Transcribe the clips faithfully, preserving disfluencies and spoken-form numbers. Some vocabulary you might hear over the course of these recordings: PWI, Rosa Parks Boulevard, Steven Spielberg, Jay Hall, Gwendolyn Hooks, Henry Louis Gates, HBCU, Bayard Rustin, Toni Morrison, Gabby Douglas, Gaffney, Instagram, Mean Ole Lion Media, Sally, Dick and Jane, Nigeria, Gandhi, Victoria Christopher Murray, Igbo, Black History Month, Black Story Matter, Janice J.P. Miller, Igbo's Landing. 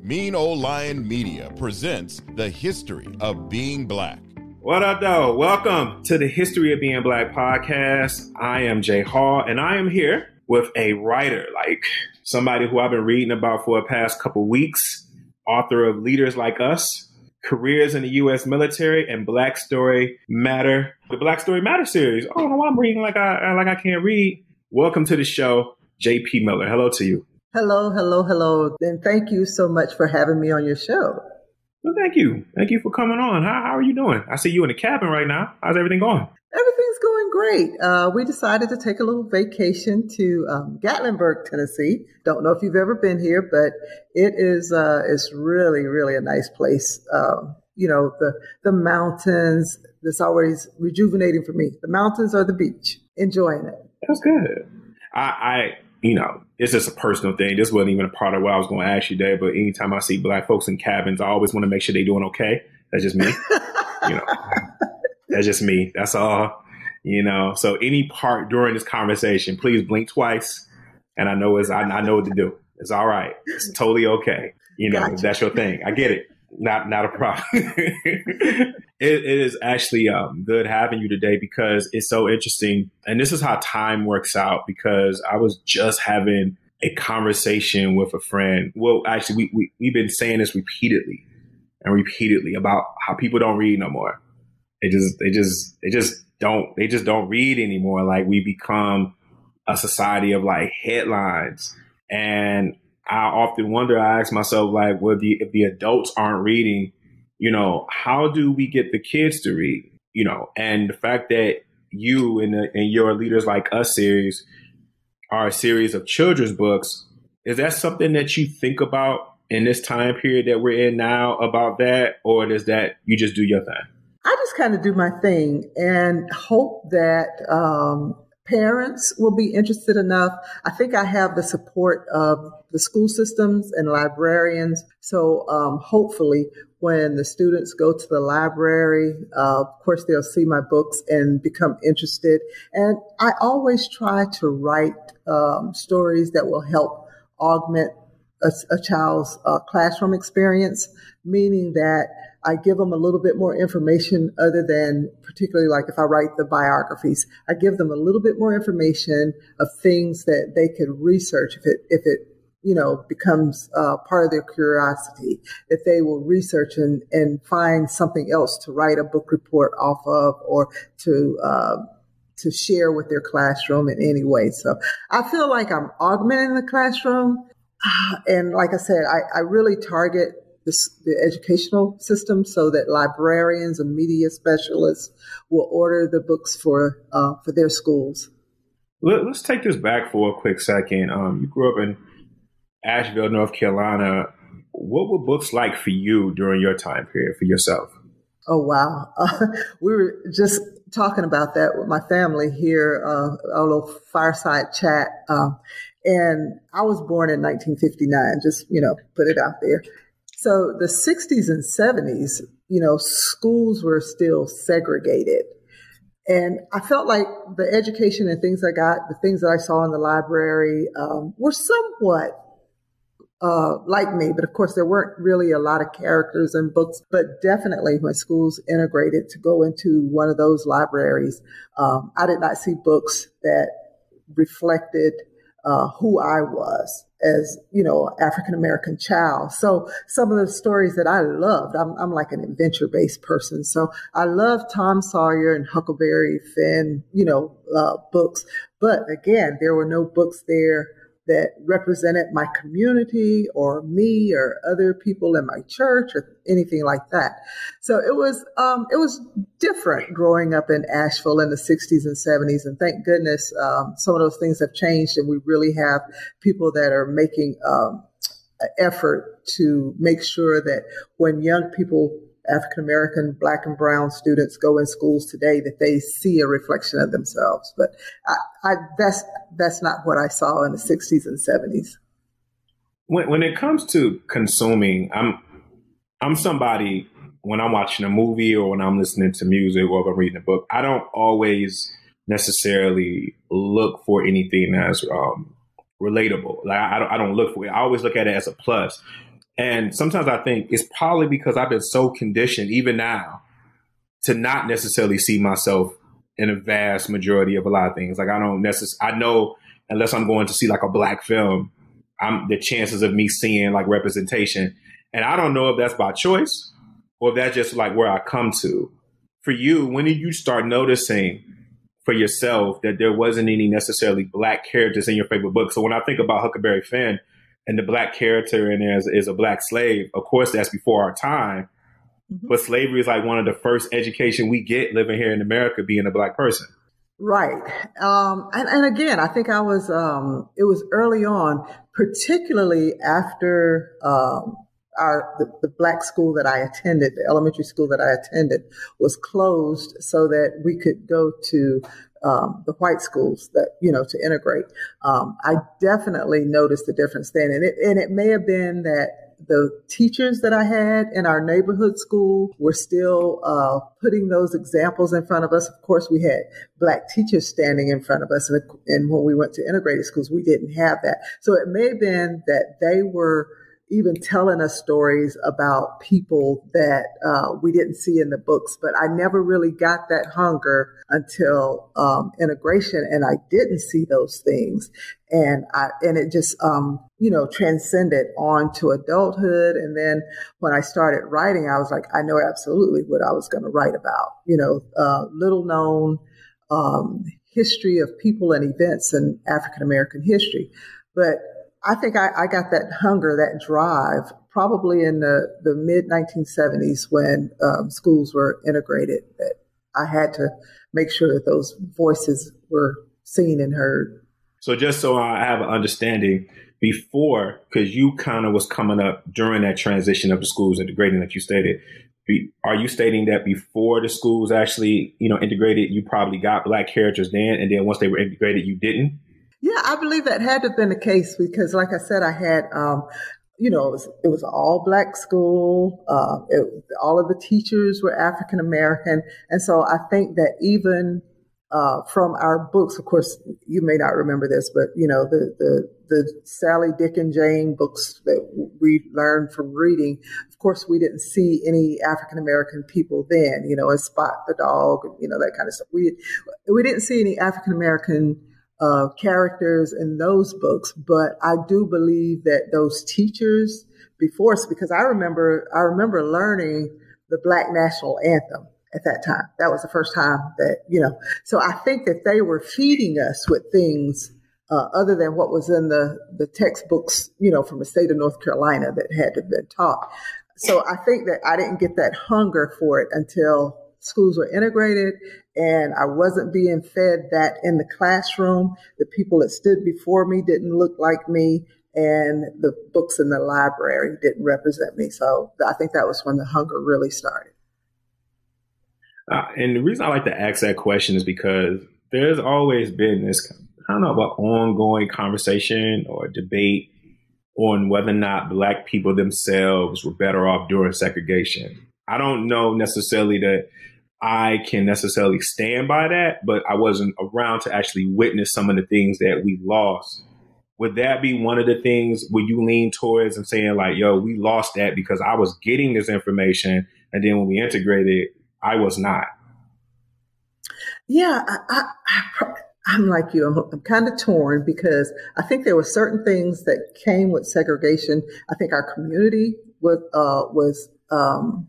Mean Ole Lion Media presents The History of Being Black. What up, though? Welcome to the History of Being Black podcast. I am Jay Hall, and I am here with a writer, like somebody who I've been reading about for the past couple weeks, author of Leaders Like Us, Careers in the U S Military, and Black Story Matter, the Black Story Matter series. I don't know why I'm reading like I like I can't read. Welcome to the show, J P. Miller. Hello to you. Hello, hello, hello. And thank you so much for having me on your show. Well, thank you. Thank you for coming on. How, how are you doing? I see you in the cabin right now. How's everything going? Everything's going great. Uh, we decided to take a little vacation to um, Gatlinburg, Tennessee. Don't know if you've ever been here, but it is uh, it's really, really a nice place. Um, you know, the, the mountains, it's always rejuvenating for me. The mountains or the beach. Enjoying it. That's good. I... I You know, it's just a personal thing. This wasn't even a part of what I was going to ask you today, but anytime I see Black folks in cabins, I always want to make sure they're doing okay. That's just me. you know, that's just me. That's all. You know, so any part during this conversation, please blink twice, and I know it's I, I know what to do. It's all right. It's totally okay. You know, gotcha. That's your thing. I get it. Not not a problem. it, it is actually um, good having you today because it's so interesting. And this is how time works out, because I was just having a conversation with a friend. Well, actually, we, we, we've been saying this repeatedly and repeatedly about how people don't read no more. They just they just they just don't they just don't read anymore. Like, we become a society of like headlines. And I often wonder, I ask myself, like, well, the, if the adults aren't reading, you know, how do we get the kids to read? You know, and the fact that you and, the, and your Leaders Like Us series are a series of children's books, is that something that you think about in this time period that we're in now about that? Or does that you just do your thing? I just kind of do my thing and hope that um, parents will be interested enough. I think I have the support of the school systems and librarians. So um, hopefully when the students go to the library, uh, of course, they'll see my books and become interested. And I always try to write um, stories that will help augment a, a child's uh, classroom experience, meaning that I give them a little bit more information other than particularly like if I write the biographies, I give them a little bit more information of things that they could research if it, if it, you know, becomes uh, part of their curiosity, that they will research and, and find something else to write a book report off of or to uh, to share with their classroom in any way. So I feel like I'm augmenting the classroom. And like I said, I, I really target the, the educational system so that librarians and media specialists will order the books for uh, for their schools. Let's take this back for a quick second. Um, you grew up in Asheville, North Carolina. What were books like for you during your time period for yourself? Oh, wow. Uh, we were just talking about that with my family here, uh, a little fireside chat. Um, and I was born in nineteen fifty-nine, just, you know, put it out there. So the sixties and seventies, you know, schools were still segregated. And I felt like the education and things I got, the things that I saw in the library um, were somewhat Uh, like me, but of course there weren't really a lot of characters in books, but definitely when schools integrated to go into one of those libraries, um, I did not see books that reflected uh, who I was as, you know, African-American child. So some of the stories that I loved, I'm, I'm like an adventure-based person. So I love Tom Sawyer and Huckleberry Finn, you know, uh, books. But again, there were no books there that represented my community or me or other people in my church or anything like that. So it was um, it was different growing up in Asheville in the sixties and seventies. And thank goodness um, some of those things have changed, and we really have people that are making um, effort to make sure that when young people, African-American, Black and brown students go in schools today, that they see a reflection of themselves. But I, I, that's that's not what I saw in the sixties and seventies. When, when it comes to consuming, I'm I'm somebody, when I'm watching a movie or when I'm listening to music or if I'm reading a book, I don't always necessarily look for anything that's um, relatable. Like I, I, don't, I don't look for it. I always look at it as a plus. And sometimes I think it's probably because I've been so conditioned, even now, to not necessarily see myself in a vast majority of a lot of things. Like I don't necessarily, I know unless I'm going to see like a Black film, I'm the chances of me seeing like representation. And I don't know if that's by choice or if that's just like where I come to. For you, when did you start noticing for yourself that there wasn't any necessarily Black characters in your favorite book? So when I think about Huckleberry Finn, and the Black character in there is, is a Black slave. Of course, that's before our time. Mm-hmm. But slavery is like one of the first education we get living here in America, being a Black person. Right. Um, and, and again, I think I was, um, it was early on, particularly after um, our the, the Black school that I attended, the elementary school that I attended was closed so that we could go to Um, the white schools that, you know, to integrate. Um, I definitely noticed the difference then. And it, and it may have been that the teachers that I had in our neighborhood school were still uh, putting those examples in front of us. Of course, we had Black teachers standing in front of us. And, and when we went to integrated schools, we didn't have that. So it may have been that they were even telling us stories about people that uh, we didn't see in the books. But I never really got that hunger until um, integration, and I didn't see those things. And I and it just, um, you know, transcended on to adulthood. And then when I started writing, I was like, I know absolutely what I was going to write about, you know, uh, little known um, history of people and events in African-American history. But I think I, I got that hunger, that drive, probably in the, the mid nineteen seventies when um, schools were integrated, that I had to make sure that those voices were seen and heard. So just so I have an understanding, before, because you kind of was coming up during that transition of the schools integrating that you stated, are you stating that before the schools actually, you know, integrated, you probably got Black characters then, and then once they were integrated, you didn't? Yeah, I believe that had to have been the case because, like I said, I had, um, you know, it was, it was an all-Black school. Uh, it, all of the teachers were African-American. And so I think that even uh, from our books, of course, you may not remember this, but, you know, the, the, the Sally, Dick and Jane books that we learned from reading, of course, we didn't see any African-American people then, you know, as Spot the dog, you know, that kind of stuff. We, we didn't see any African-American Uh, characters in those books, but I do believe that those teachers before us, because I remember, I remember learning the Black National Anthem at that time. That was the first time that, you know, so I think that they were feeding us with things uh, other than what was in the, the textbooks, you know, from the state of North Carolina that had to have been taught. So I think that I didn't get that hunger for it until schools were integrated, and I wasn't being fed that in the classroom. The people that stood before me didn't look like me, and the books in the library didn't represent me. So I think that was when the hunger really started. Uh, and the reason I like to ask that question is because there's always been this, I don't know, about ongoing conversation or debate on whether or not Black people themselves were better off during segregation. I don't know necessarily that I can necessarily stand by that, but I wasn't around to actually witness some of the things that we lost. Would that be one of the things where you lean towards and saying like, yo, we lost that because I was getting this information, and then when we integrated, I was not? Yeah, I, I, I, I'm like you. I'm, I'm kind of torn because I think there were certain things that came with segregation. I think our community was uh, was um,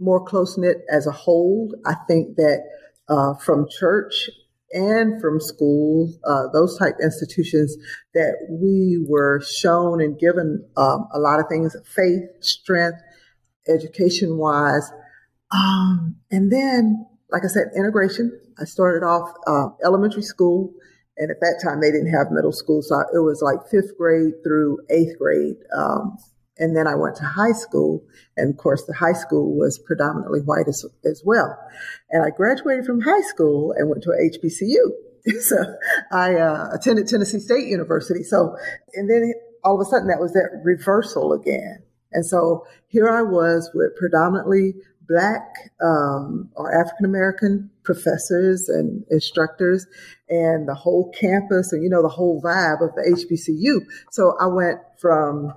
more close-knit as a whole. I think that uh, from church and from schools, uh, those type institutions, that we were shown and given um, a lot of things, faith, strength, education-wise. Um, and then, like I said, integration. I started off uh, elementary school And at that time, they didn't have middle school. So it was like fifth grade through eighth grade. Um, and then I went to high school. And, of course, the high school was predominantly white as, as well. And I graduated from high school and went to a H B C U. So I uh, attended Tennessee State University. So and then all of a sudden, that was that reversal again. And so here I was with predominantly Black um, or African-American professors and instructors and the whole campus and, you know, the whole vibe of the H B C U. So I went from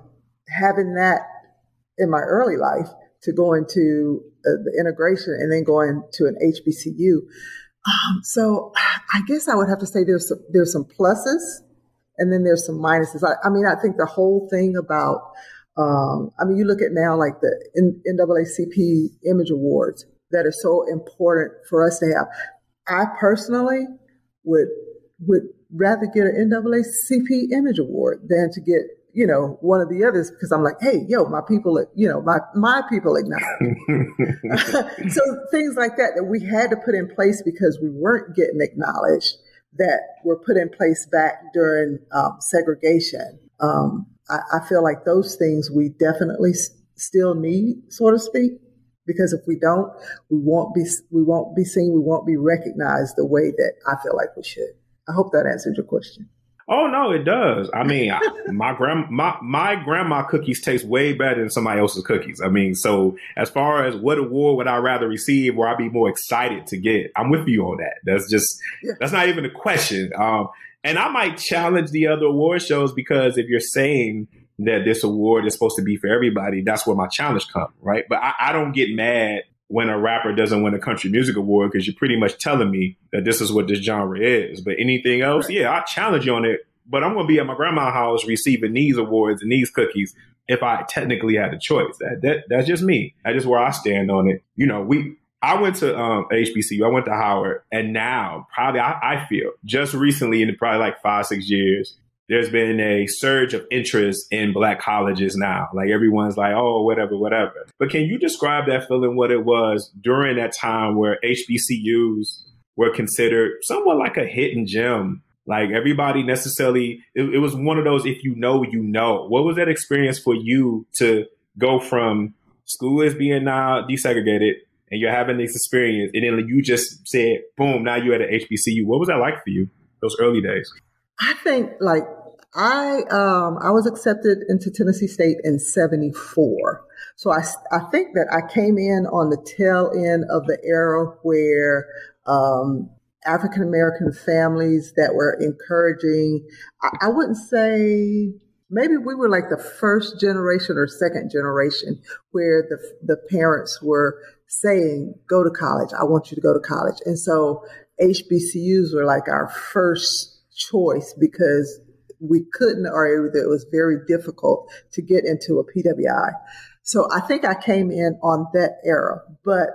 having that in my early life to going to uh, the integration and then going to an H B C U. Um, so I guess I would have to say there's some, there's some pluses and then there's some minuses. I, I mean, I think the whole thing about Um, I mean, you look at now like the N double A C P Image Awards that are so important for us to have. I personally would would rather get an N double A C P Image Award than to get, you know, one of the others, because I'm like, hey, yo, my people, you know, my, my people acknowledge. So things like that that we had to put in place because we weren't getting acknowledged, that were put in place back during um, segregation. Um I feel like those things we definitely still need, so to speak, because if we don't, we won't be we won't be seen, we won't be recognized the way that I feel like we should. I hope that answered your question. Oh no, it does. I mean, I, my grand my, my grandma cookies taste way better than somebody else's cookies. I mean, so as far as what award would I rather receive, or I'd be more excited to get, I'm with you on that. That's just yeah. That's not even a question. Um, And I might challenge the other award shows, because if you're saying that this award is supposed to be for everybody, that's where my challenge comes, right? But I, I don't get mad when a rapper doesn't win a country music award, because you're pretty much telling me that this is what this genre is. But anything else, right. Yeah, I challenge you on it. But I'm going to be at my grandma's house receiving these awards and these cookies if I technically had a choice. That, that That's just me. That's just where I stand on it. You know, we... I went to um, H B C U, I went to Howard, and now probably I, I feel just recently, in probably like five, six years, there's been a surge of interest in Black colleges now. Like everyone's like, oh, whatever, whatever. But can you describe that feeling, what it was during that time where H B C Us were considered somewhat like a hidden gem? Like everybody necessarily, it, it was one of those, if you know, you know. What was that experience for you to go from school is being now desegregated, and you're having this experience, and then you just said, boom, now you're at an H B C U. What was that like for you, those early days? I think, like, I um, I was accepted into Tennessee State in seventy-four. So I, I think that I came in on the tail end of the era where um, African-American families that were encouraging, I, I wouldn't say... Maybe we were like the first generation or second generation where the the parents were saying, go to college. I want you to go to college. And so H B C Us were like our first choice, because we couldn't, or it was very difficult to get into a P W I. So I think I came in on that era, but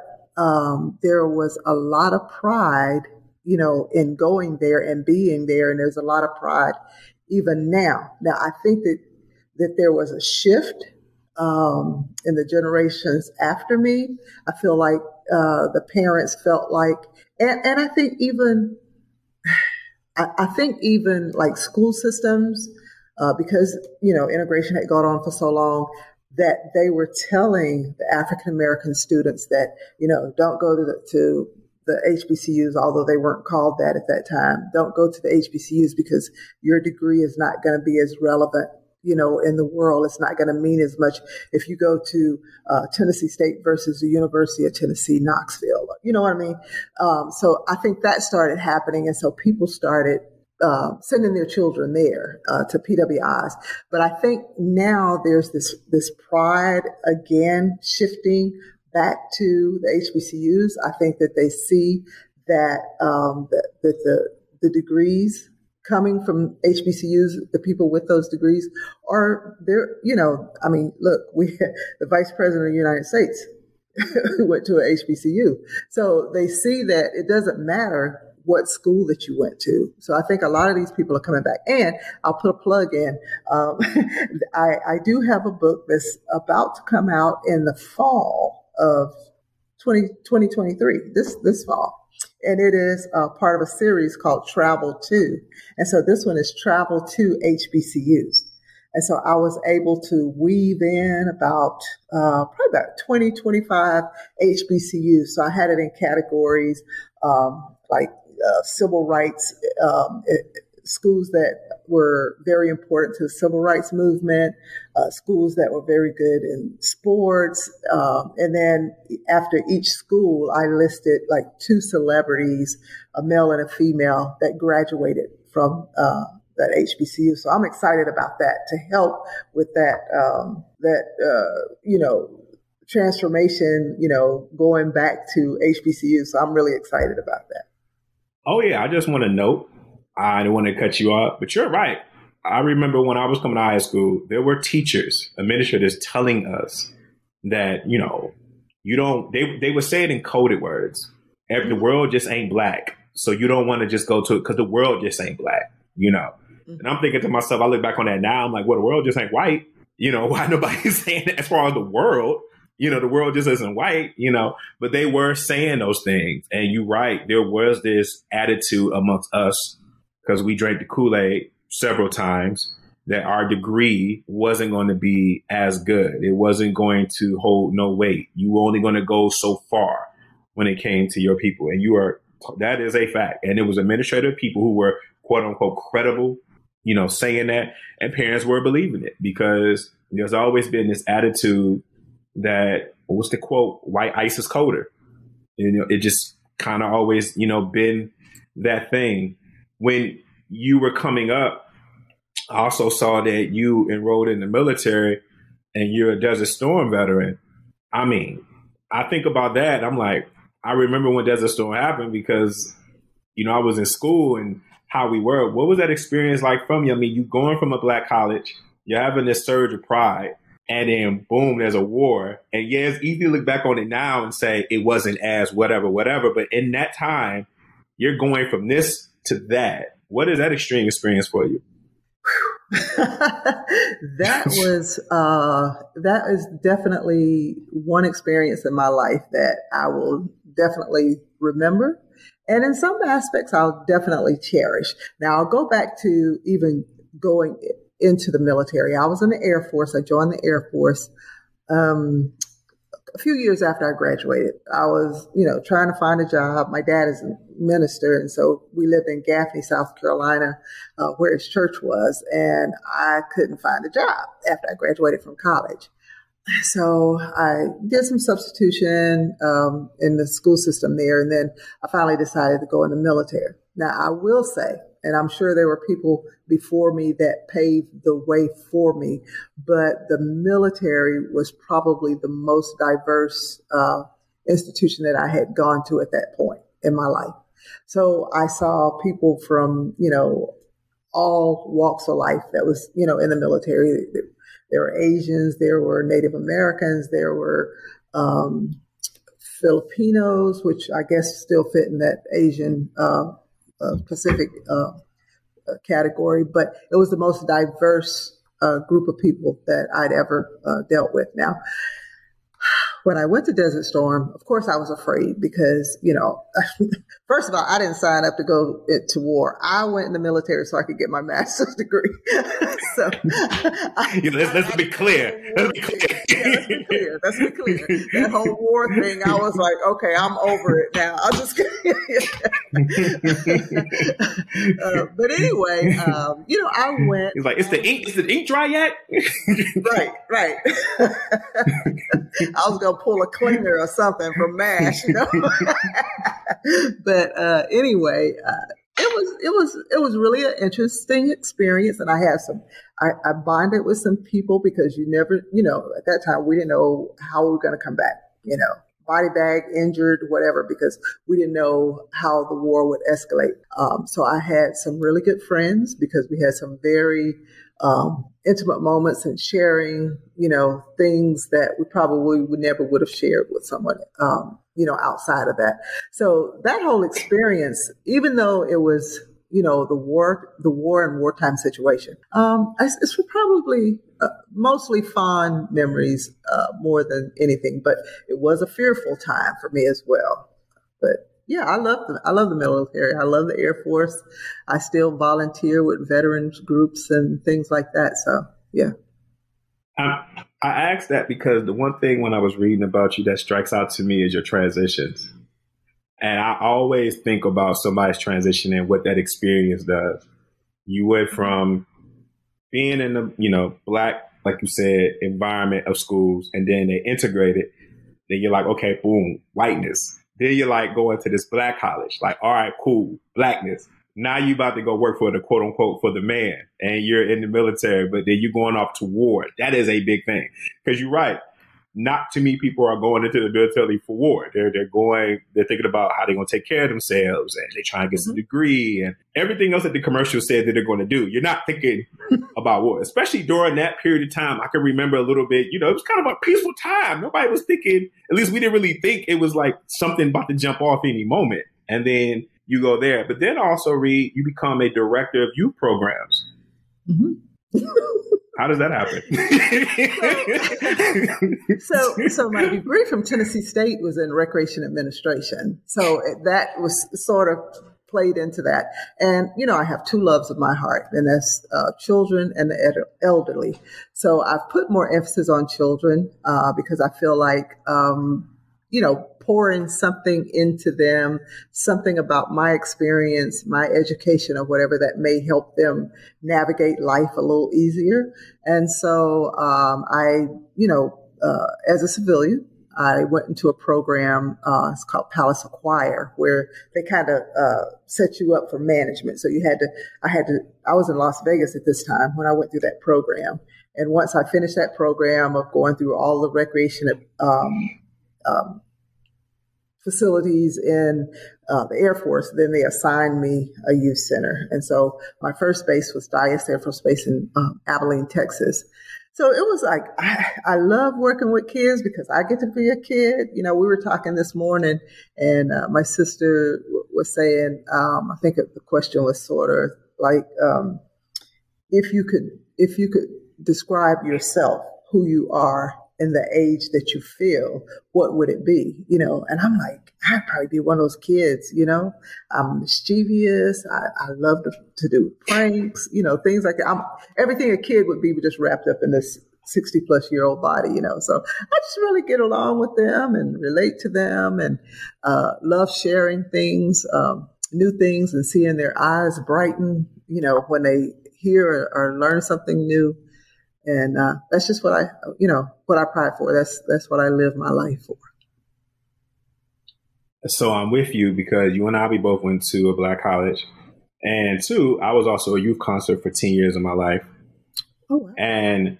um, there was a lot of pride, you know, in going there and being there. And there's a lot of pride even now. Now, I think that, that there was a shift um, in the generations after me. I feel like uh, the parents felt like, and, and I think even, I, I think even like school systems, uh, because, you know, integration had gone on for so long, that they were telling the African-American students that, you know, don't go to the, to the H B C Us, although they weren't called that at that time. Don't go to the H B C Us because your degree is not going to be as relevant, you know, in the world. It's not going to mean as much if you go to uh, Tennessee State versus the University of Tennessee, Knoxville. You know what I mean? Um, so I think that started happening. And so people started uh, sending their children there uh, to P W Is. But I think now there's this, this pride again shifting back to the H B C Us. I think that they see that um, that, that the the degrees coming from H B C Us, the people with those degrees are there. You know, I mean, look, we the vice president of the United States went to an H B C U, so they see that it doesn't matter what school that you went to. So I think a lot of these people are coming back. And I'll put a plug in. Um, I, I do have a book that's about to come out in the fall of twenty twenty-three, this this fall. and it is uh, part of a series called Travel To. And so this one is Travel To H B C Us. And so I was able to weave in about, uh, probably about twenty, twenty-five H B C Us. So I had it in categories, um, like, uh, civil rights, um, it, schools that were very important to the civil rights movement, uh, schools that were very good in sports. Um, and then after each school, I listed like two celebrities, a male and a female, that graduated from uh, that H B C U. So I'm excited about that to help with that, um, that uh, you know, transformation, you know, going back to H B C U. So I'm really excited about that. Oh, yeah. I just want to note, I don't want to cut you off, but you're right. I remember when I was coming out of high school, there were teachers, administrators telling us that, you know, you don't, they, they would say it in coded words. The world just ain't black. So you don't want to just go to it because the world just ain't black, you know. Mm-hmm. And I'm thinking to myself, I look back on that now, I'm like, well, the world just ain't white. You know, why nobody's saying that as far as the world? You know, the world just isn't white, you know, but they were saying those things. And you're right. There was this attitude amongst us, because we drank the Kool-Aid several times, that our degree wasn't going to be as good. It wasn't going to hold no weight. You were only going to go so far when it came to your people. And you are, that is a fact. And it was administrative people who were, quote unquote, credible, you know, saying that. And parents were believing it, because there's always been this attitude that, what's the quote? White ice is colder. You know, it just kind of always, you know, been that thing. When you were coming up, I also saw that you enrolled in the military and you're a Desert Storm veteran. I mean, I think about that. I'm like, I remember when Desert Storm happened, because, you know, I was in school and how we were. What was that experience like from you? I mean, you going from a black college, you're having this surge of pride, and then boom, there's a war. And yeah, it's easy to look back on it now and say it wasn't as whatever, whatever. But in that time, you're going from this to that. What is that extreme experience for you? That was, uh, that is definitely one experience in my life that I will definitely remember. And in some aspects, I'll definitely cherish. Now, I'll go back to even going into the military. I was in the Air Force. I joined the Air Force um, a few years after I graduated. I was, you know, trying to find a job. My dad is an minister, and so we lived in Gaffney, South Carolina, uh, where his church was, and I couldn't find a job after I graduated from college. So I did some substitution um, in the school system there, and then I finally decided to go in the military. Now, I will say, and I'm sure there were people before me that paved the way for me, but the military was probably the most diverse uh, institution that I had gone to at that point in my life. So I saw people from, you know, all walks of life that was, you know, in the military. There were Asians, there were Native Americans, there were um, Filipinos, which I guess still fit in that Asian uh, uh, Pacific uh, category. But it was the most diverse uh, group of people that I'd ever uh, dealt with. Now, when I went to Desert Storm, of course I was afraid because, you know, first of all, I didn't sign up to go to war. I went in the military so I could get my master's degree. So I, you know, let's, let's, I, be clear. Let's be clear. Yeah, let's be clear. Let's be clear. That whole war thing, I was like, okay, I'm over it now. I'll just uh, but anyway, um, you know, I went. It's like, is the ink, is the ink dry yet? Right, right. I was going to pull a Klinger or something from MASH, you know? But uh, anyway, uh, it was it was it was really an interesting experience, and I had some. I, I bonded with some people because you never, you know, at that time we didn't know how we were going to come back, you know, body bag, injured, whatever, because we didn't know how the war would escalate. Um, so I had some really good friends because we had some very um, intimate moments and sharing, you know, things that we probably would never would have shared with someone, um, you know, outside of that. So that whole experience, even though it was, you know, the war, the war and wartime situation, um, it's, it's probably uh, mostly fond memories uh, more than anything, but it was a fearful time for me as well. But yeah, I love the, I love the military. I love the Air Force. I still volunteer with veterans groups and things like that. So, yeah. I, I asked that because the one thing when I was reading about you that strikes out to me is your transitions. And I always think about somebody's transition and what that experience does. You went from being in the, you know, black, like you said, environment of schools, and then they integrated. Then you're like, okay, boom, whiteness. Then you're like going to this black college, like, all right, cool, blackness. Now you about to go work for the quote unquote for the man, and you're in the military, but then you're going off to war. That is a big thing, because you're right. Not too many people are going into the military for war. They're they're going, they're thinking about how they're going to take care of themselves, and they try and get mm-hmm. some degree and everything else that the commercial said that they're going to do. You're not thinking about war, especially during that period of time. I can remember a little bit, you know, it was kind of a peaceful time. Nobody was thinking, at least we didn't really think it was like something about to jump off any moment. And then you go there. But then also read, you become a director of youth programs. Mm-hmm. How does that happen? so, so, so my degree from Tennessee State was in recreation administration. So that was sort of played into that. And, you know, I have two loves of my heart, and that's uh, children and the ed- elderly. So I've put more emphasis on children uh, because I feel like, um, you know, pouring something into them, something about my experience, my education or whatever that may help them navigate life a little easier. And so um, I, you know, uh, as a civilian, I went into a program, uh, it's called Palace Acquire, where they kind of uh, set you up for management. So you had to, I had to, I was in Las Vegas at this time when I went through that program. And once I finished that program of going through all the recreation um, um facilities in uh, the Air Force, then they assigned me a youth center. And so my first base was Dyess Air Force Base in um, Abilene, Texas. So it was like, I, I love working with kids because I get to be a kid. You know, we were talking this morning and uh, my sister w- was saying, um, I think the question was sort of like, um, if you could, if you could describe yourself, who you are, in the age that you feel, what would it be? You know, and I'm like, I'd probably be one of those kids, you know, I'm mischievous. I, I love to, to do pranks, you know, things like that. I'm, everything a kid would be just wrapped up in this sixty plus year old body, you know. So I just really get along with them and relate to them and uh, love sharing things, um, new things, and seeing their eyes brighten, you know, when they hear or, or learn something new. And uh, that's just what I, you know, what I pride for. That's that's what I live my life for. So I'm with you because you and I, we both went to a black college. And two, I was also a youth counselor for ten years of my life. Oh, wow. And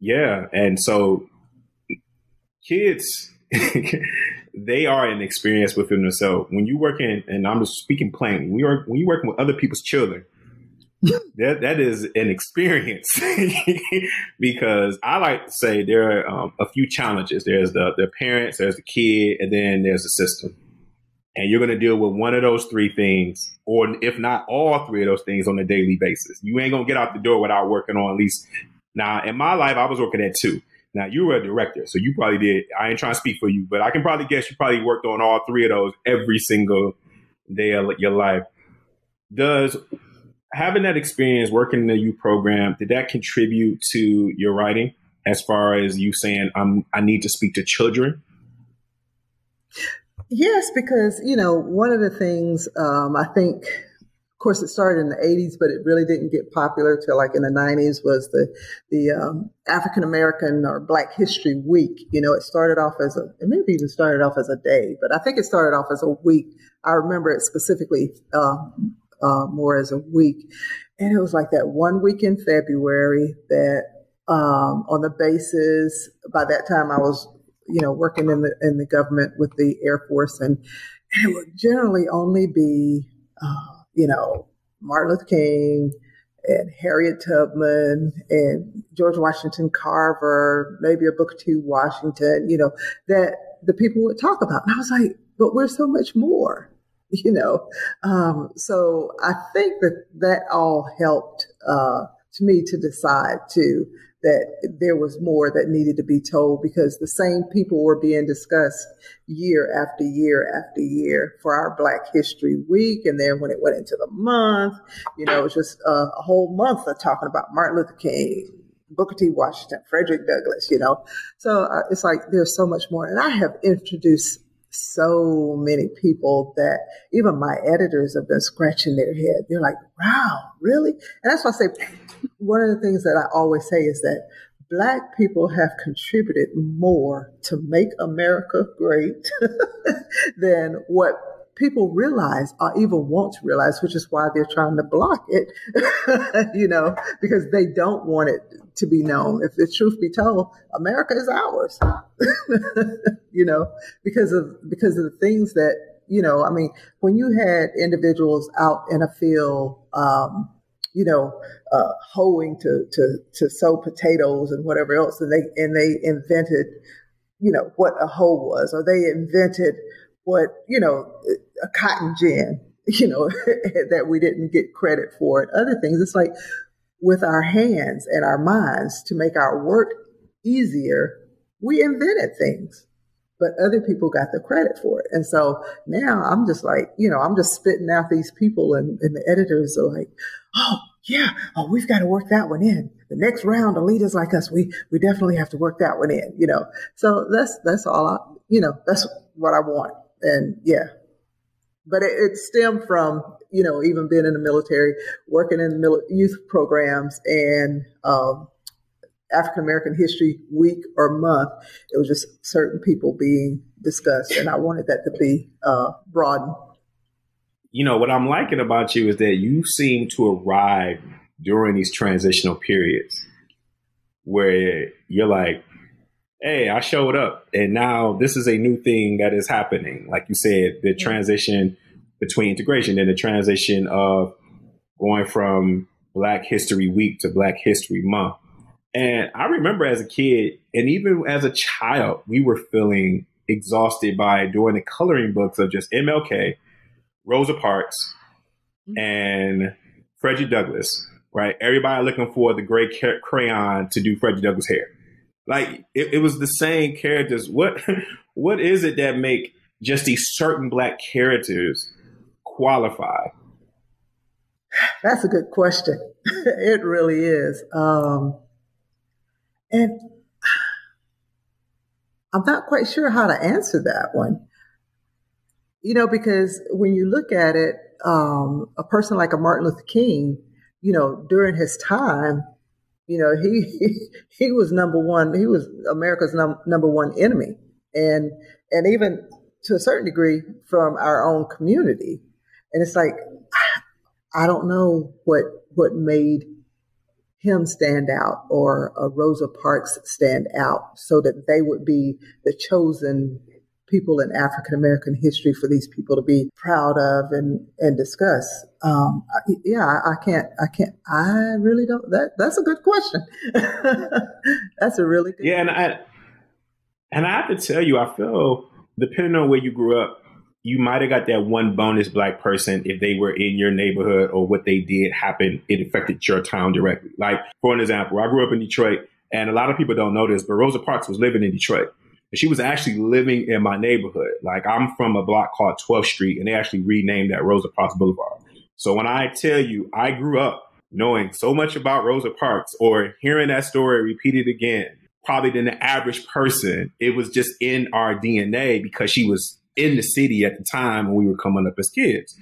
yeah. And so kids, they are an experience within themselves. When you work in, and I'm just speaking plainly, when you're, when you're working with other people's children, that that is an experience because I like to say there are um, a few challenges. There's the, the parents, there's the kid, and then there's the system. And you're going to deal with one of those three things, or if not all three of those things on a daily basis. You ain't going to get out the door without working on at least. Now, in my life, I was working at two. Now, you were a director, so you probably did. I ain't trying to speak for you, but I can probably guess you probably worked on all three of those every single day of your life. Does... Having that experience working in the youth program, did that contribute to your writing as far as you saying, I'm, I need to speak to children? Yes, because, you know, one of the things um, I think, of course, it started in the eighties, but it really didn't get popular till like in the nineties was the, the um, African-American or Black History Week. You know, it started off as a, it maybe even started off as a day, but I think it started off as a week. I remember it specifically uh, Uh, more as a week. And it was like that one week in February that um, on the basis, by that time I was, you know, working in the in the government with the Air Force, and, and it would generally only be, uh, you know, Martin Luther King and Harriet Tubman and George Washington Carver, maybe a Booker T. Washington, you know, that the people would talk about. And I was like, but we're so much more. You know, um, so I think that that all helped uh, to me to decide to that there was more that needed to be told, because the same people were being discussed year after year after year for our Black History Week. And then when it went into the month, you know, it was just a, a whole month of talking about Martin Luther King, Booker T. Washington, Frederick Douglass, you know. So uh, it's like there's so much more. And I have introduced so many people that even my editors have been scratching their head. They're like, wow, really? And that's why I say one of the things that I always say is that Black people have contributed more to make America great than what people realize or even want to realize, which is why they're trying to block it, you know, because they don't want it to be known. If the truth be told, America is ours, you know, because of because of the things that, you know, I mean, when you had individuals out in a field, um, you know, uh, hoeing to, to, to sow potatoes and whatever else, and they and they invented, you know, what a hoe was, or they invented what, you know, a cotton gin, you know, that we didn't get credit for, and other things. It's like with our hands and our minds to make our work easier, we invented things, but other people got the credit for it. And so now I'm just like, you know, I'm just spitting out these people, and, and the editors are like, oh, yeah, oh, we've got to work that one in. The next round of Leaders Like Us, we we definitely have to work that one in, you know. So that's, that's all I, you know, that's what I want. And yeah, but it, it stemmed from, you know, even being in the military, working in mil- youth programs, and um, African-American History Week or month, it was just certain people being discussed. And I wanted that to be uh, broadened. You know, what I'm liking about you is that you seem to arrive during these transitional periods where you're like, hey, I showed up, and now this is a new thing that is happening. Like you said, the transition between integration and the transition of going from Black History Week to Black History Month. And I remember as a kid, and even as a child, we were feeling exhausted by doing the coloring books of just M L K, Rosa Parks, mm-hmm. and Frederick Douglass, right? Everybody looking for the gray crayon to do Frederick Douglass' hair. Like it, it was the same characters. What what is it that make just these certain Black characters qualify? That's a good question. It really is. Um, and I'm not quite sure how to answer that one. You know, because when you look at it, um, a person like a Martin Luther King, you know, during his time, you know, he he was number one. He was America's num- number one enemy. And and even to a certain degree from our own community. And it's like, I don't know what what made him stand out or uh, Rosa Parks stand out so that they would be the chosen people in African-American history for these people to be proud of and, and discuss. Um, I, yeah, I, I can't, I can't, I really don't, that that's a good question. That's a really good yeah, question. Yeah, and I, and I have to tell you, I feel, depending on where you grew up, you might've got that one bonus Black person if they were in your neighborhood or what they did happened, it affected your town directly. Like for an example, I grew up in Detroit, and a lot of people don't know this, but Rosa Parks was living in Detroit. She was actually living in my neighborhood. Like I'm from a block called twelfth street, and they actually renamed that Rosa Parks Boulevard. So when I tell you, I grew up knowing so much about Rosa Parks or hearing that story repeated again, probably than the average person. It was just in our D N A because she was in the city at the time when we were coming up as kids.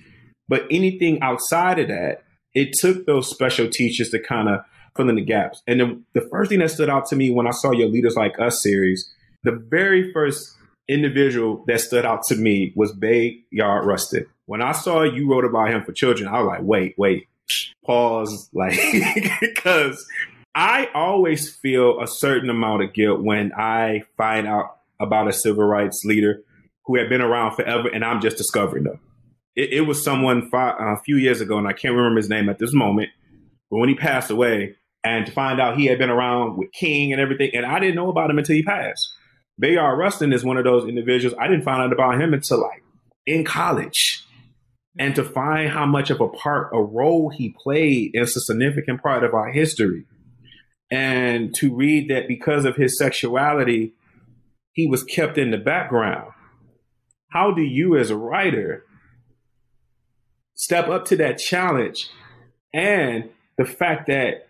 But anything outside of that, it took those special teachers to kind of fill in the gaps. And the, the first thing that stood out to me when I saw your Leaders Like Us series, the very first individual that stood out to me was Bayard Rustin. When I saw you wrote about him for children, I was like, wait, wait, pause. Like, because I always feel a certain amount of guilt when I find out about a civil rights leader who had been around forever and I'm just discovering them. It, it was someone five, uh, a few years ago, and I can't remember his name at this moment, but when he passed away, and to find out he had been around with King and everything, and I didn't know about him until he passed. Bayard Rustin is one of those individuals. I didn't find out about him until like in college, and to find how much of a part, a role he played is a significant part of our history. And to read that because of his sexuality, he was kept in the background. How do you as a writer step up to that challenge and the fact that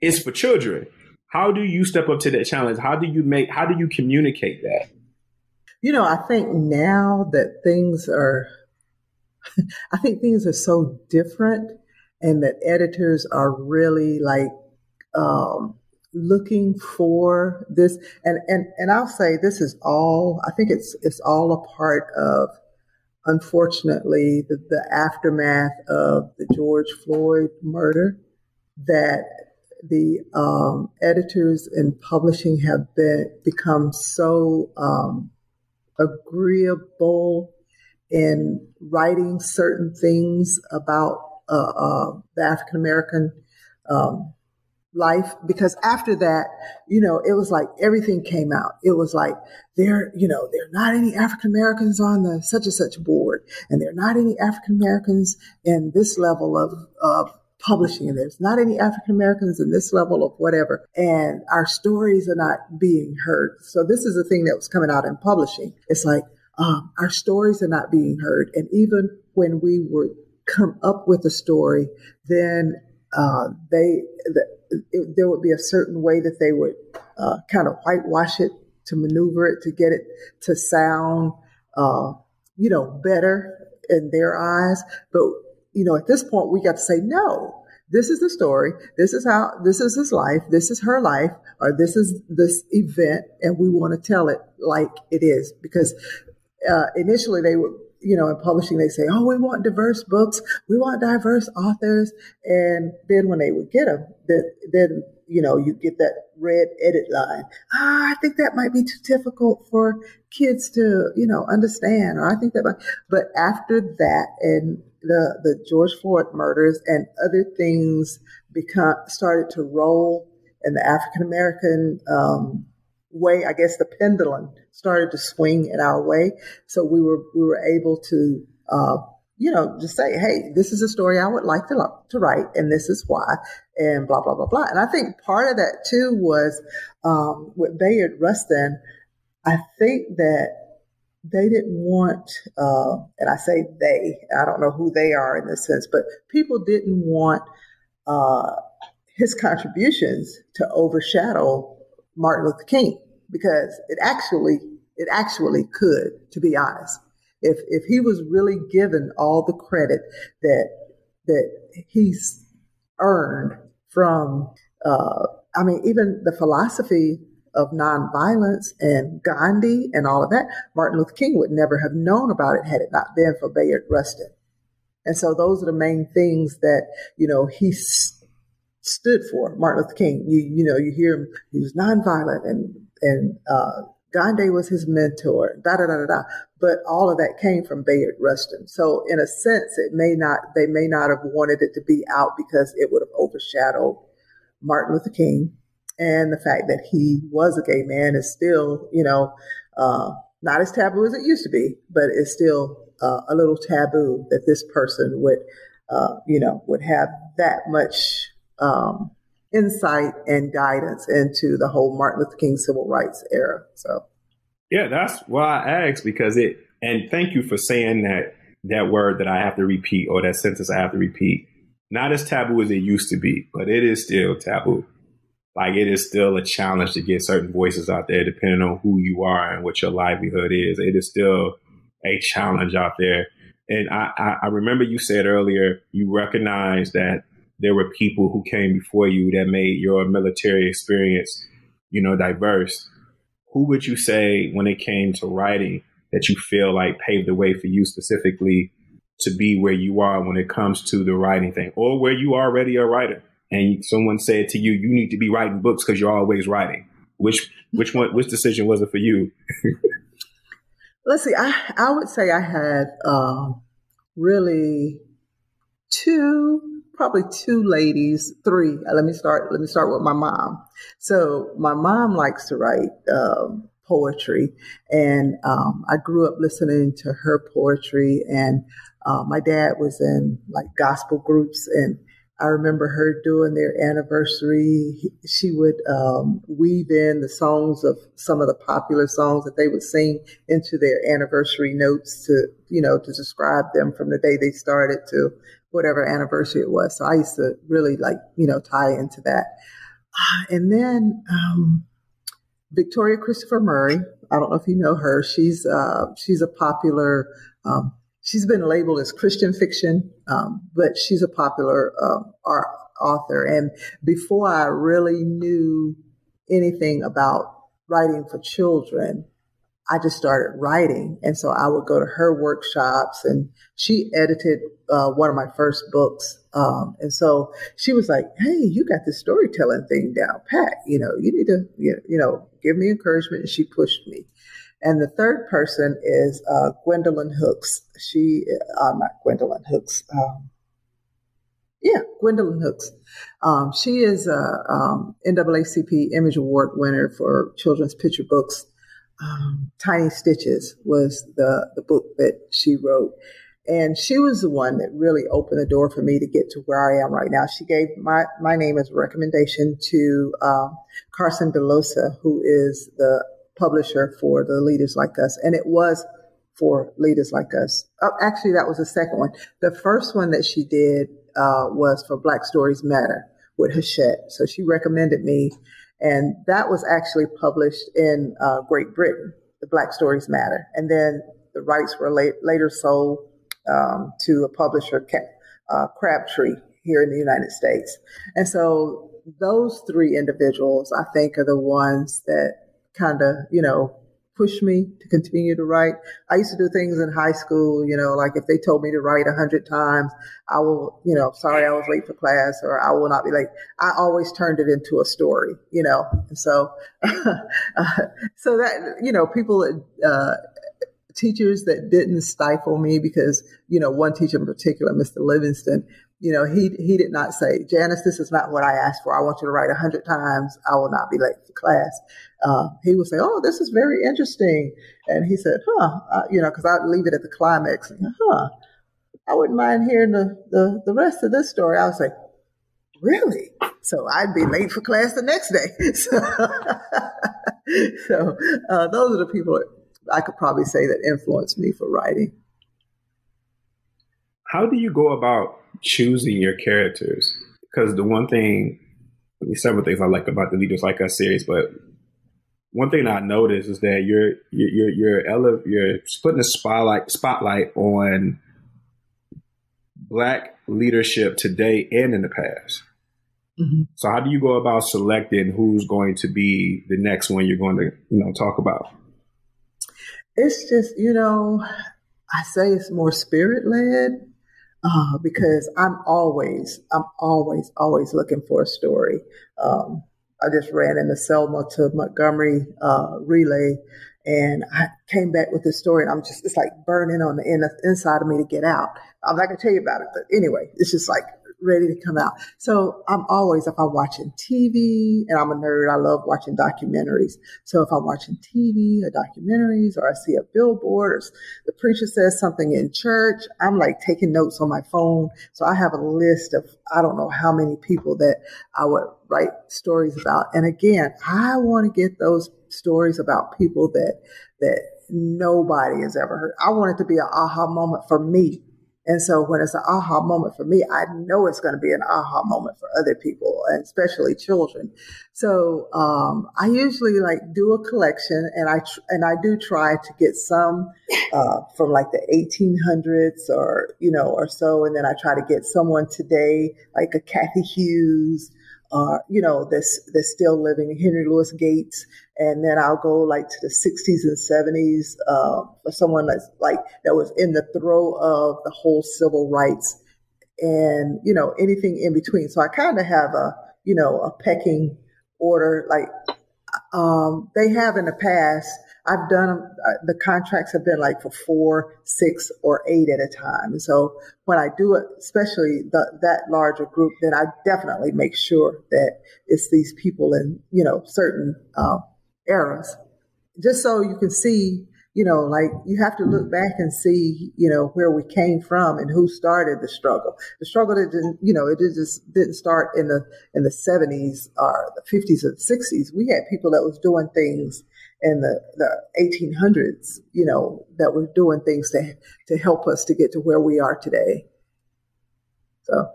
it's for children? How do you step up to that challenge? How do you make, how do you communicate that? You know, I think now that things are, I think things are so different and that editors are really like, um, looking for this. And, and, and I'll say this is all, I think it's, it's all a part of, unfortunately, the, the aftermath of the George Floyd murder, that the, um, editors in publishing have been, become so, um, agreeable in writing certain things about, uh, uh the African American, um, life, because after that, you know, it was like everything came out. It was like there, you know, there are not any African Americans on the such and such board, and there are not any African Americans in this level of of publishing, and there's not any African Americans in this level of whatever, and our stories are not being heard. So this is the thing that was coming out in publishing. It's like um, our stories are not being heard, and even when we would come up with a story, then uh, they. The, It, there would be a certain way that they would uh, kind of whitewash it to maneuver it, to get it to sound, uh, you know, better in their eyes. But, you know, at this point, we got to say, no, this is the story. This is how, this is his life. This is her life, or this is this event. And we want to tell it like it is, because uh, initially they would, you know, in publishing, they say, oh, we want diverse books. We want diverse authors. And then when they would get them, then, then you know, you get that red edit line. Ah, I think that might be too difficult for kids to, you know, understand. Or I think that might. But after that and the, the George Floyd murders and other things become started to roll in the African-American um way, I guess the pendulum started to swing in our way. So we were we were able to, uh, you know, just say, hey, this is a story I would like to, to write, and this is why, and blah, blah, blah, blah. And I think part of that, too, was um, with Bayard Rustin, I think that they didn't want, uh, and I say they, I don't know who they are in this sense, but people didn't want uh, his contributions to overshadow Martin Luther King, because it actually, it actually could, to be honest, if, if he was really given all the credit that, that he's earned from, uh, I mean, even the philosophy of nonviolence and Gandhi and all of that, Martin Luther King would never have known about it had it not been for Bayard Rustin. And so those are the main things that, you know, he's stood for, Martin Luther King. You you know, you hear him, he was nonviolent, and and uh, Gandhi was his mentor, da da da da da. But all of that came from Bayard Rustin. So in a sense, it may not, they may not have wanted it to be out because it would have overshadowed Martin Luther King, and the fact that he was a gay man is still, you know, uh, not as taboo as it used to be, but it's still uh, a little taboo that this person would, uh, you know, would have that much Um, insight and guidance into the whole Martin Luther King civil rights era. So, yeah, that's why I asked, because it, and thank you for saying that, that word that I have to repeat, or that sentence I have to repeat, not as taboo as it used to be, but it is still taboo. Like, it is still a challenge to get certain voices out there, depending on who you are and what your livelihood is. It is still a challenge out there. And I, I, I remember you said earlier, you recognize that there were people who came before you that made your military experience, you know, diverse. Who would you say, when it came to writing, that you feel like paved the way for you specifically to be where you are when it comes to the writing thing, or where you are already a writer and someone said to you, you need to be writing books because you're always writing? Which, which one, which decision was it for you? Let's see. I, I would say I had uh, really two, probably two ladies, three. Let me start. Let me start with my mom. So my mom likes to write um, poetry, and um, I grew up listening to her poetry. And uh, my dad was in like gospel groups, and I remember her doing their anniversary. She would um, weave in the songs of some of the popular songs that they would sing into their anniversary notes to, you know, to describe them from the day they started to whatever anniversary it was. So I used to really like, you know, tie into that. And then um, Victoria Christopher Murray, I don't know if you know her. She's uh, she's a popular um she's been labeled as Christian fiction, um, but she's a popular uh, art author. And before I really knew anything about writing for children, I just started writing. And so I would go to her workshops, and she edited uh, one of my first books. Um, and so she was like, hey, you got this storytelling thing down pat. You know, you need to, you know, give me encouragement. And she pushed me. And the third person is uh, Gwendolyn Hooks. She, uh, not Gwendolyn Hooks. Um, yeah, Gwendolyn Hooks. Um, she is a um, N double A C P Image Award winner for children's picture books. Um, Tiny Stitches was the, the book that she wrote. And she was the one that really opened the door for me to get to where I am right now. She gave my, my name as a recommendation to uh, Carson-Dellosa, who is the publisher for the Leaders Like Us. And it was for Leaders Like Us. Oh, actually, that was the second one. The first one that she did uh, was for Black Story Matter with Hachette. So she recommended me. And that was actually published in uh, Great Britain, the Black Stories Matter. And then the rights were late, later sold um, to a publisher, uh, Crabtree, here in the United States. And so those three individuals, I think, are the ones that kind of, you know, pushed me to continue to write. I used to do things in high school, you know, like if they told me to write a hundred times, I will, you know, sorry, I was late for class, or I will not be late. I always turned it into a story, you know. And so, uh, so that, you know, people, uh, teachers that didn't stifle me, because, you know, one teacher in particular, Mister Livingston, you know, he, he did not say, Janice, this is not what I asked for. I want you to write a hundred times. I will not be late for class. Uh, he would say, oh, this is very interesting. And he said, huh, uh, you know, because I'd leave it at the climax. And, huh, I wouldn't mind hearing the, the, the rest of this story. I was like, really? So I'd be late for class the next day. So, so uh, those are the people that I could probably say that influenced me for writing. How do you go about choosing your characters? Because the one thing, I mean, several things I like about the Leaders Like Us series, but one thing I noticed is that you're you're you're you're, you're putting a spotlight spotlight on Black leadership today and in the past. Mm-hmm. So how do you go about selecting who's going to be the next one you're going to, you know, talk about? It's just, you know, I say it's more spirit led uh, because I'm always, I'm always, always looking for a story. Um, I just ran in the Selma to Montgomery uh, relay, and I came back with this story, and I'm just, it's like burning on the, in the inside of me to get out. I'm not going to tell you about it, but anyway, it's just like ready to come out. So I'm always, if I'm watching T V, and I'm a nerd, I love watching documentaries. So if I'm watching T V or documentaries, or I see a billboard, or the preacher says something in church, I'm like taking notes on my phone. So I have a list of, I don't know how many people that I would write stories about. And again, I want to get those stories about people that, that nobody has ever heard. I want it to be an aha moment for me. And so when it's an aha moment for me, I know it's going to be an aha moment for other people, and especially children. So um, I usually like do a collection, and I tr- and I do try to get some uh, from like the eighteen hundreds or, you know, or so. And then I try to get someone today, like a Kathy Hughes, or, uh, you know, that's, that's still living, Henry Louis Gates. And then I'll go like to the sixties and seventies uh, for someone that's like that was in the throe of the whole civil rights, and, you know, anything in between. So I kind of have a, you know, a pecking order, like um, they have in the past. I've done uh, the contracts have been like for four, six, or eight at a time. So when I do it, especially the, that larger group, then I definitely make sure that it's these people in, you know, certain uh, eras, just so you can see you know, like you have to look back and see, you know, where we came from and who started the struggle. The struggle didn't, you know, it just didn't start in the in the seventies or the fifties or the sixties. We had people that was doing things in the, the eighteen hundreds, you know, that were doing things to to help us to get to where we are today. So.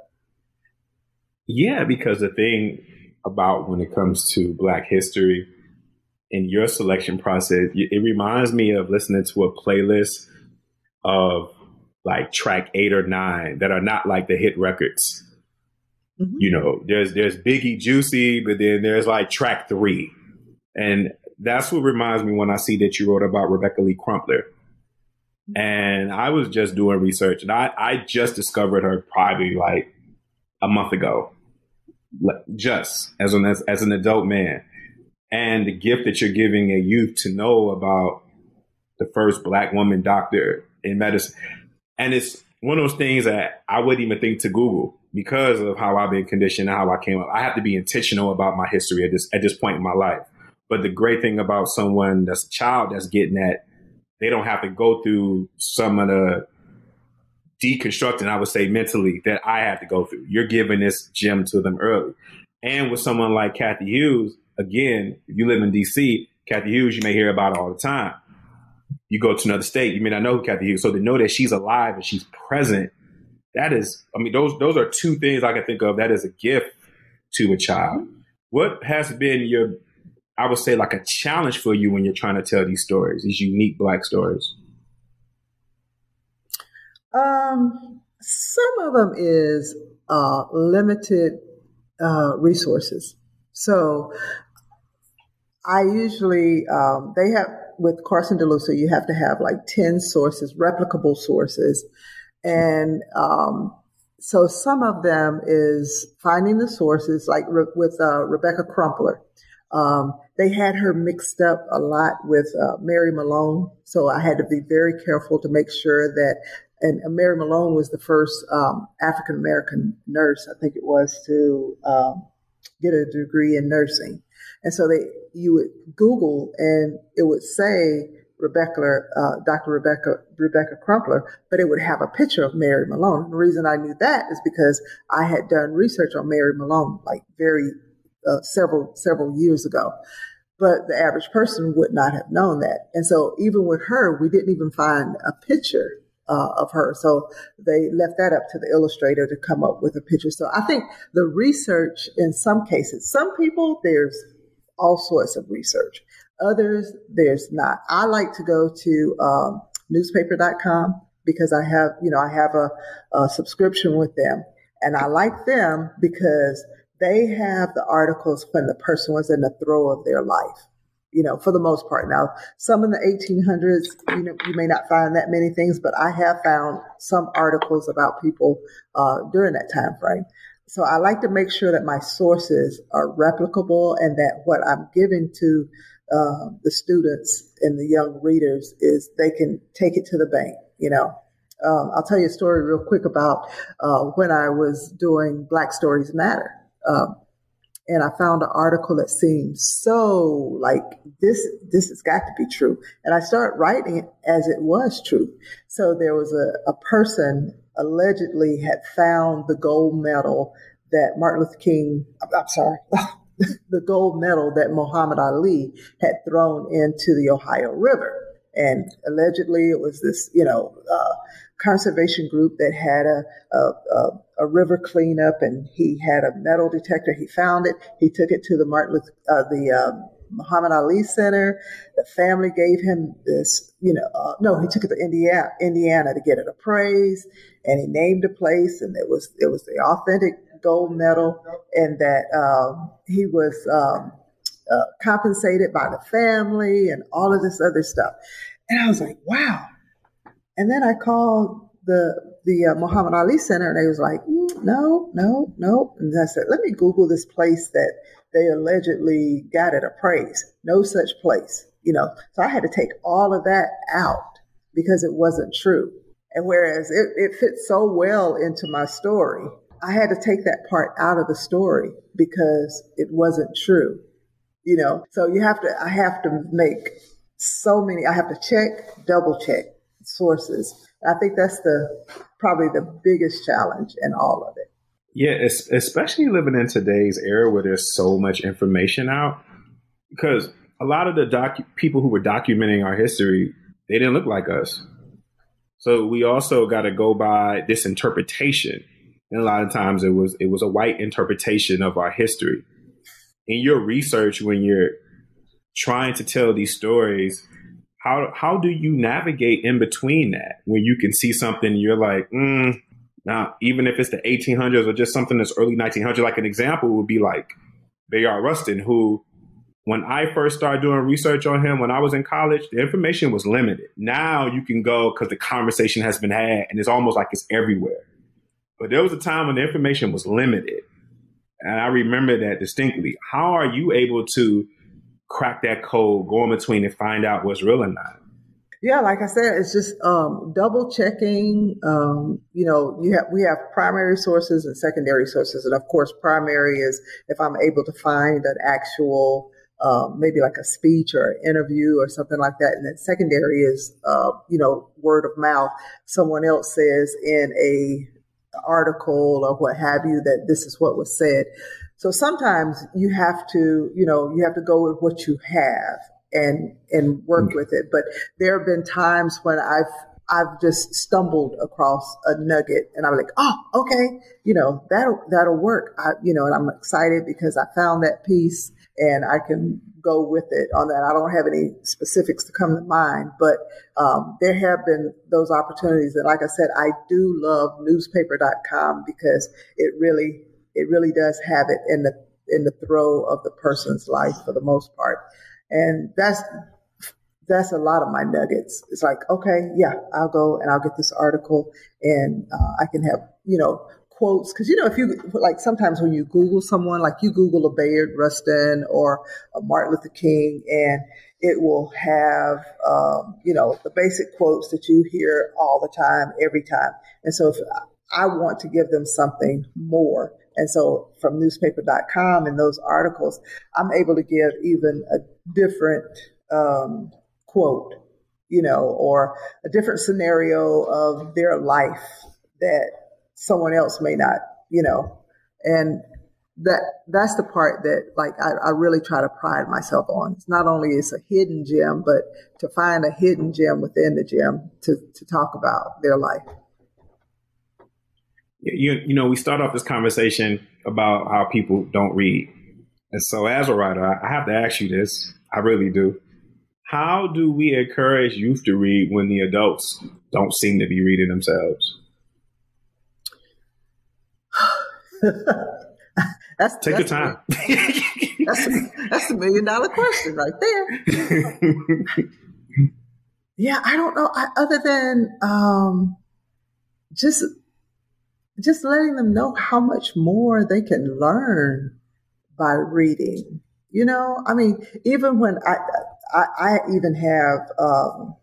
Yeah, because the thing about when it comes to Black history in your selection process, it reminds me of listening to a playlist of like track eight or nine that are not like the hit records. Mm-hmm. You know, there's there's Biggie Juicy, but then there's like track three. And that's what reminds me when I see that you wrote about Rebecca Lee Crumpler. Mm-hmm. And I was just doing research and I, I just discovered her probably like a month ago, just as an, as, as an adult man. And the gift that you're giving a youth to know about the first Black woman doctor in medicine. And it's one of those things that I wouldn't even think to Google because of how I've been conditioned and how I came up. I have to be intentional about my history at this, at this point in my life. But the great thing about someone that's a child that's getting that, they don't have to go through some of the deconstructing, I would say mentally, that I have to go through. You're giving this gem to them early. And with someone like Kathy Hughes, again, if you live in D C, Kathy Hughes, you may hear about it all the time. You go to another state, you may not know who Kathy Hughes. So to know that she's alive and she's present, that is, I mean, those those are two things I can think of that is a gift to a child. What has been your, I would say, like a challenge for you when you're trying to tell these stories, these unique Black stories? Um, some of them is uh, limited uh, resources. So I usually, um, they have, with Carson-Dellosa, you have to have like ten sources, replicable sources. And um, so some of them is finding the sources, like re- with uh, Rebecca Crumpler. Um, they had her mixed up a lot with uh, Mary Malone. So I had to be very careful to make sure that, and Mary Malone was the first um, African-American nurse, I think it was, to um, get a degree in nursing. And so they, you would Google and it would say Rebecca, uh, Doctor Rebecca, Rebecca Crumpler, but it would have a picture of Mary Malone. And the reason I knew that is because I had done research on Mary Malone, like very uh, several several years ago. But the average person would not have known that. And so even with her, we didn't even find a picture Uh, of her. So they left that up to the illustrator to come up with a picture. So I think the research in some cases, some people, there's all sorts of research. Others, there's not. I like to go to um, newspaper dot com because I have, you know, I have a, a subscription with them. And I like them because they have the articles when the person was in the throes of their life. You know, for the most part. Now, some in the eighteen hundreds, you know, you may not find that many things, but I have found some articles about people uh, during that time frame. So I like to make sure that my sources are replicable and that what I'm giving to uh, the students and the young readers is they can take it to the bank, you know. Um, I'll tell you a story real quick about uh, when I was doing Black Stories Matter. Um, And I found an article that seemed so like this, this has got to be true. And I started writing it as it was true. So there was a, a person allegedly had found the gold medal that Martin Luther King, I'm sorry, the gold medal that Muhammad Ali had thrown into the Ohio River. And allegedly it was this, you know, uh, conservation group that had a, a, a A river cleanup, and he had a metal detector. He found it. He took it to the Martin Luther, uh, the um, Muhammad Ali Center. The family gave him this, you know. Uh, no, he took it to Indiana, Indiana to get it appraised, and he named a place, and it was it was the authentic gold medal, and that um, he was um, uh, compensated by the family, and all of this other stuff. And I was like, wow. And then I called the. the uh, Muhammad Ali Center, and they was like, mm, no, no, no. And I said, let me Google this place that they allegedly got it appraised. No such place, you know. So I had to take all of that out because it wasn't true. And whereas it, it fits so well into my story, I had to take that part out of the story because it wasn't true, you know. So you have to, I have to make so many. I have to check, double check sources. I think that's the probably the biggest challenge in all of it. Yeah, it's, especially living in today's era where there's so much information out, because a lot of the docu- people who were documenting our history, they didn't look like us. So we also got to go by this interpretation. And a lot of times it was it was a white interpretation of our history. In your research, when you're trying to tell these stories, how how do you navigate in between that when you can see something and you're like, mm, now, even if it's the eighteen hundreds or just something that's early nineteen hundreds, like an example would be like Bayard Rustin, who when I first started doing research on him when I was in college, the information was limited. Now you can go because the conversation has been had and it's almost like it's everywhere. But there was a time when the information was limited. And I remember that distinctly. How are you able to crack that code, go in between and find out what's real or not? Yeah, like I said, it's just um, double checking. Um, you know, you have, we have primary sources and secondary sources. And of course, primary is if I'm able to find an actual, uh, maybe like a speech or an interview or something like that. And then secondary is, uh, you know, word of mouth. Someone else says in a article or what have you that this is what was said. So sometimes you have to, you know, you have to go with what you have and and work with it. But there have been times when I've I've just stumbled across a nugget and I'm like, oh, okay, you know, that'll that'll work. I, you know, and I'm excited because I found that piece and I can go with it on that. I don't have any specifics to come to mind, but um, there have been those opportunities. That, like I said, I do love newspaper dot com because it really, it really does have it in the in the throw of the person's life for the most part, and that's that's a lot of my nuggets. It's like, okay, yeah, I'll go and I'll get this article, and uh, I can have, you know, quotes, because, you know, if you like sometimes when you Google someone, like you Google a Bayard Rustin or a Martin Luther King, and it will have, um, you know, the basic quotes that you hear all the time, every time. And so if I want to give them something more. And so from newspaper dot com and those articles, I'm able to give even a different um, quote, you know, or a different scenario of their life that someone else may not, you know, and that that's the part that, like, I, I really try to pride myself on. It's not only it's a hidden gem, but to find a hidden gem within the gem to, to talk about their life. You, you know, we start off this conversation about how people don't read. And so as a writer, I have to ask you this. I really do. How do we encourage youth to read when the adults don't seem to be reading themselves? that's, Take that's your time. A, that's, a, that's a million dollar question right there. Yeah, I don't know. I, other than um, just just letting them know how much more they can learn by reading. You know, I mean, even when I I, I even have um,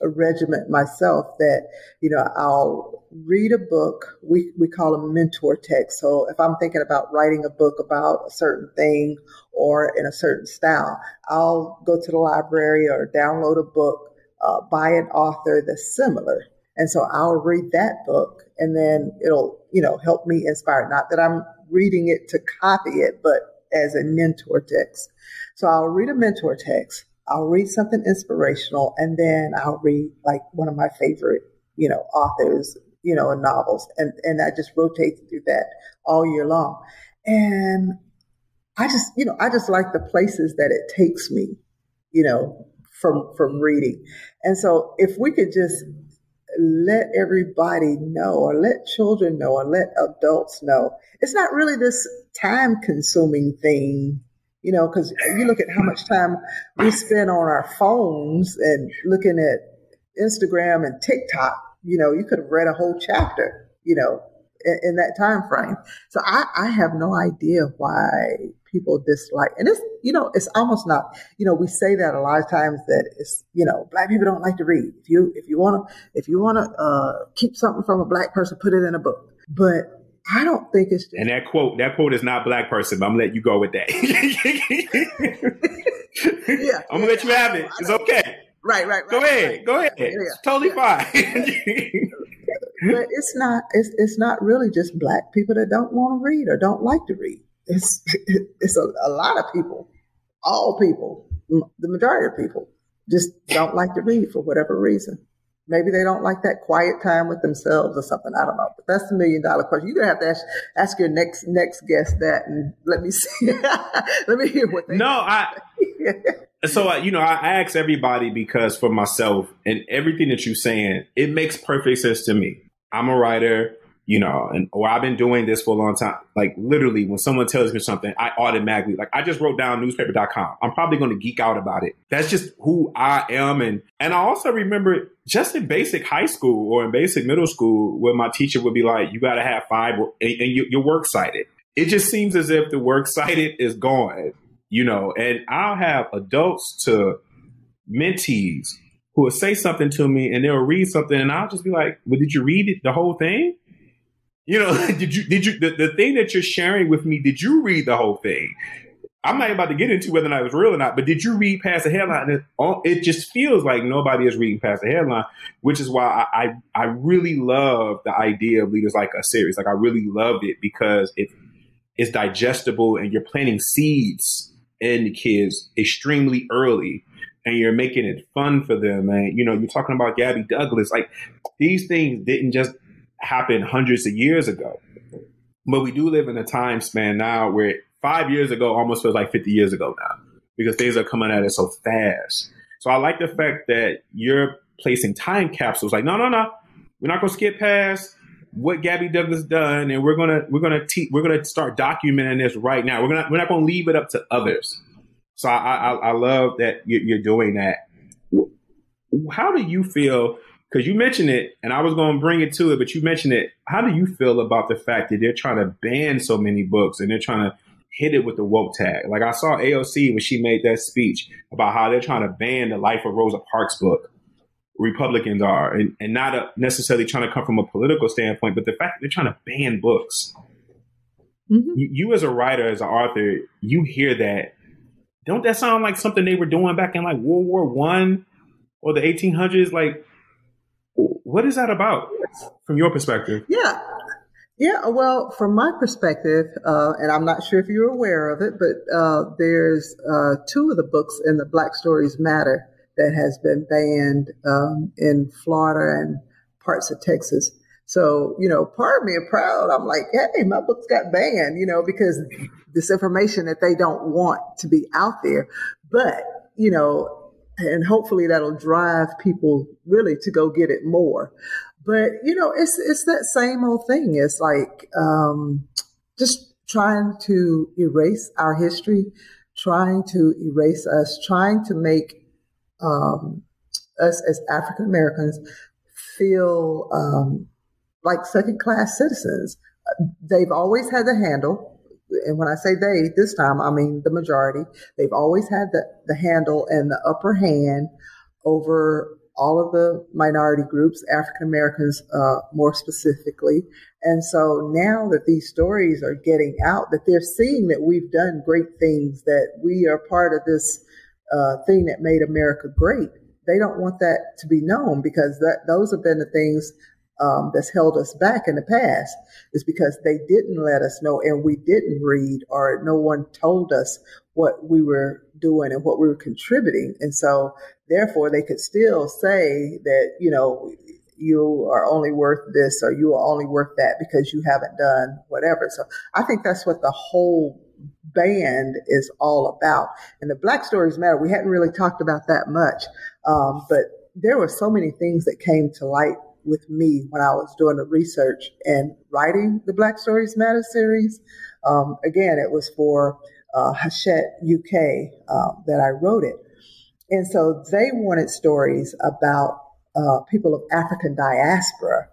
a regiment myself that, you know, I'll read a book. We, we call them mentor texts. So if I'm thinking about writing a book about a certain thing or in a certain style, I'll go to the library or download a book uh, by an author that's similar. And so I'll read that book and then it'll, you know, help me inspire. Not that I'm reading it to copy it, but as a mentor text. So I'll read a mentor text. I'll read something inspirational and then I'll read like one of my favorite, you know, authors, you know, in novels. And, and I just rotate through that all year long. And I just, you know, I just like the places that it takes me, you know, from, from reading. And so if we could just let everybody know, or let children know, or let adults know, it's not really this time consuming thing, you know, because you look at how much time we spend on our phones and looking at Instagram and TikTok. You know, you could have read a whole chapter, you know, in, in that time frame. So I, I have no idea why people dislike. And it's, you know, it's almost not, you know, we say that a lot of times that it's, you know, black people don't like to read. If you if you want to if you want to uh, keep something from a black person, put it in a book. But I don't think it's just- and that quote, that quote is not black person, but I'm gonna let you go with that. Yeah, I'm gonna yeah, let you have it. It's okay. Right, right, right. Go ahead, right. go ahead. Yeah. It's totally yeah. fine. But it's not. It's it's not really just black people that don't want to read or don't like to read. It's it's a, a lot of people, all people, the majority of people just don't like to read for whatever reason. Maybe they don't like that quiet time with themselves or something. I don't know. But that's the million dollar question. You're gonna have to ask, ask your next next guest that, and let me see. Let me hear what they. No, have. I. So, you know, I ask everybody because for myself and everything that you're saying, it makes perfect sense to me. I'm a writer, you know, and or I've been doing this for a long time. Like literally when someone tells me something, I automatically like I just wrote down newspaper dot com. I'm probably going to geek out about it. That's just who I am. And and I also remember just in basic high school or in basic middle school where my teacher would be like, you got to have five and, and you, you're work cited. It just seems as if the work cited is gone. You know, and I'll have adults to mentees who will say something to me and they'll read something and I'll just be like, well, did you read it, the whole thing? You know, did you, did you, the, the thing that you're sharing with me, did you read the whole thing? I'm not about to get into whether or not it was real or not, but did you read past the headline? It, all, it just feels like nobody is reading past the headline, which is why I, I, I really love the idea of Leaders Like Us series. Like I really loved it because it, it's digestible and you're planting seeds and the kids extremely early and you're making it fun for them. And, you know, you're talking about Gabby Douglas, like these things didn't just happen hundreds of years ago, but we do live in a time span now where five years ago almost feels like fifty years ago now because things are coming at it so fast. So I like the fact that you're placing time capsules like, no, no, no, we're not going to skip past what Gabby Douglas done, and we're gonna we're gonna te- we're gonna start documenting this right now. We're gonna we're not gonna leave it up to others. So I I, I love that you're doing that. How do you feel? Because you mentioned it, and I was gonna bring it to it, but you mentioned it. How do you feel about the fact that they're trying to ban so many books and they're trying to hit it with the woke tag? Like I saw A O C when she made that speech about how they're trying to ban The Life of Rosa Parks book. Republicans are, and, and not a, necessarily trying to come from a political standpoint, but the fact that they're trying to ban books. Mm-hmm. You, you as a writer, as an author, you hear that. Don't that sound like something they were doing back in like World War One or the eighteen hundreds? Like, what is that about from your perspective? Yeah. Yeah. Well, from my perspective, uh, and I'm not sure if you're aware of it, but uh, there's uh, two of the books in the Black Stories Matter that has been banned um, in Florida and parts of Texas. So, you know, part of me are proud. I'm like, hey, my books got banned, you know, because this information that they don't want to be out there. But, you know, and hopefully that'll drive people really to go get it more. But, you know, it's it's that same old thing. It's like um, just trying to erase our history, trying to erase us, trying to make Um, us as African Americans feel um, like second-class citizens. They've always had the handle, and when I say they, this time I mean the majority. They've always had the, the handle and the upper hand over all of the minority groups, African Americans uh, more specifically. And so now that these stories are getting out, that they're seeing that we've done great things, that we are part of this Uh, thing that made America great. They don't want that to be known because that those have been the things um, that's held us back in the past is because they didn't let us know and we didn't read or no one told us what we were doing and what we were contributing. And so therefore they could still say that, you know, you are only worth this or you are only worth that because you haven't done whatever. So I think that's what the whole band is all about. And the Black Stories Matter, we hadn't really talked about that much, um, but there were so many things that came to light with me when I was doing the research and writing the Black Stories Matter series. Um, again, it was for uh, Hachette U K uh, that I wrote it. And so they wanted stories about uh, people of African diaspora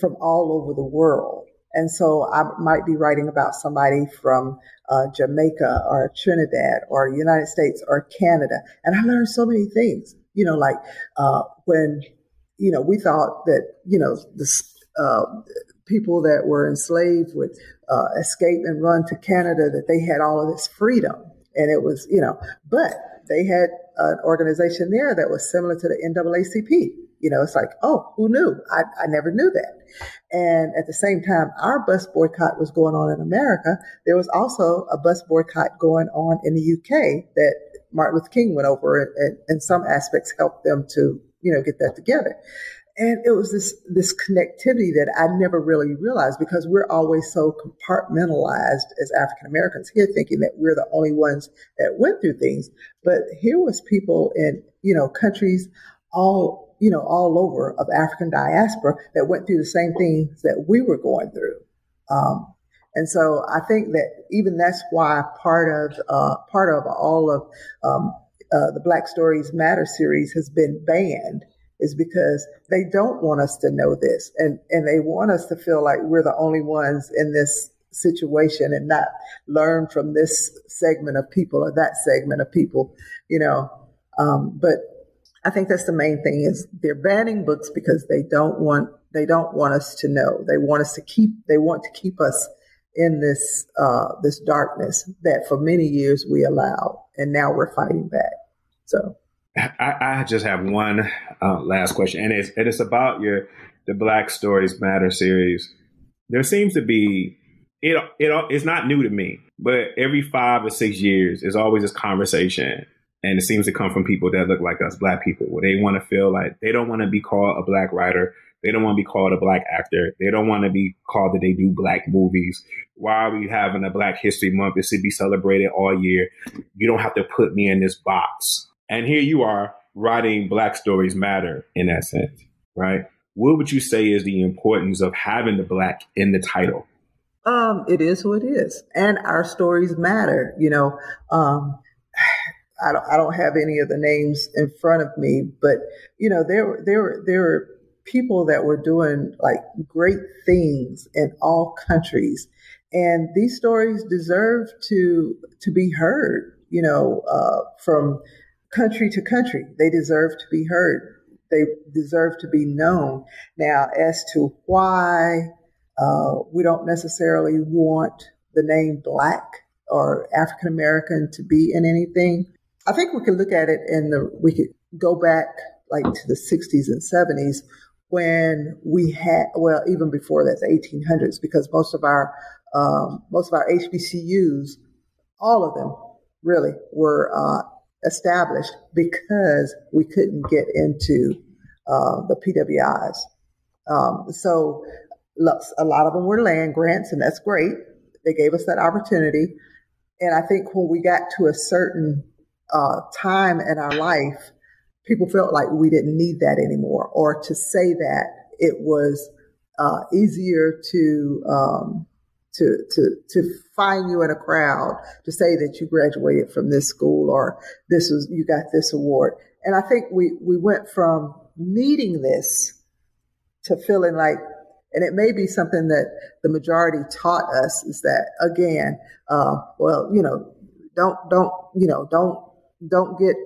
from all over the world. And so I might be writing about somebody from uh, Jamaica or Trinidad or United States or Canada. And I learned so many things, you know, like uh, when, you know, we thought that, you know, this, uh, people that were enslaved would uh, escape and run to Canada, that they had all of this freedom. And it was, you know, but they had an organization there that was similar to the N double A C P. You know, it's like, oh, who knew? I, I never knew that. And at the same time, our bus boycott was going on in America. There was also a bus boycott going on in the U K that Martin Luther King went over and in some aspects helped them to, you know, get that together. And it was this this connectivity that I never really realized, because we're always so compartmentalized as African Americans here, thinking that we're the only ones that went through things. But here was people in, you know, countries all, you know, all over of African diaspora that went through the same things that we were going through. Um, and so I think that even that's why part of uh, part of all of um, uh, the Black Stories Matter series has been banned, is because they don't want us to know this, and, and they want us to feel like we're the only ones in this situation and not learn from this segment of people or that segment of people, you know. Um, but I think that's the main thing, is they're banning books because they don't want they don't want us to know. They want us to keep they want to keep us in this uh, this darkness that for many years we allowed, and now we're fighting back. So. I, I just have one uh, last question, and it's, and it's about your the Black Stories Matter series. There seems to be it it it's not new to me, but every five or six years, there's always this conversation, and it seems to come from people that look like us, Black people, where they want to feel like they don't want to be called a Black writer, they don't want to be called a Black actor, they don't want to be called that they do Black movies. Why are we having a Black History Month? It should be celebrated all year. You don't have to put me in this box. And here you are writing Black Stories Matter in that sense, right? What would you say is the importance of having the Black in the title? Um, it is who it is. And our stories matter. You know, um, I don't I don't have any of the names in front of me, but, you know, there were there, there were people that were doing like great things in all countries. And these stories deserve to to be heard, you know, uh, from country to country. They deserve to be heard. They deserve to be known. Now, as to why uh, we don't necessarily want the name Black or African American to be in anything, I think we could look at it in the, we could go back like to the sixties and seventies when we had, well, even before that, the eighteen hundreds, because most of our, um, most of our H B C Us, all of them really were, uh, established because we couldn't get into uh, the P W Is. Um, so look, a lot of them were land grants, and that's great. They gave us that opportunity. And I think when we got to a certain uh, time in our life, people felt like we didn't need that anymore, or to say that it was uh, easier to um, to to to find you in a crowd to say that you graduated from this school, or this was, you got this award. And I think we we went from needing this to feeling like, and it may be something that the majority taught us, is that again, uh, well, you know, don't don't you know don't don't get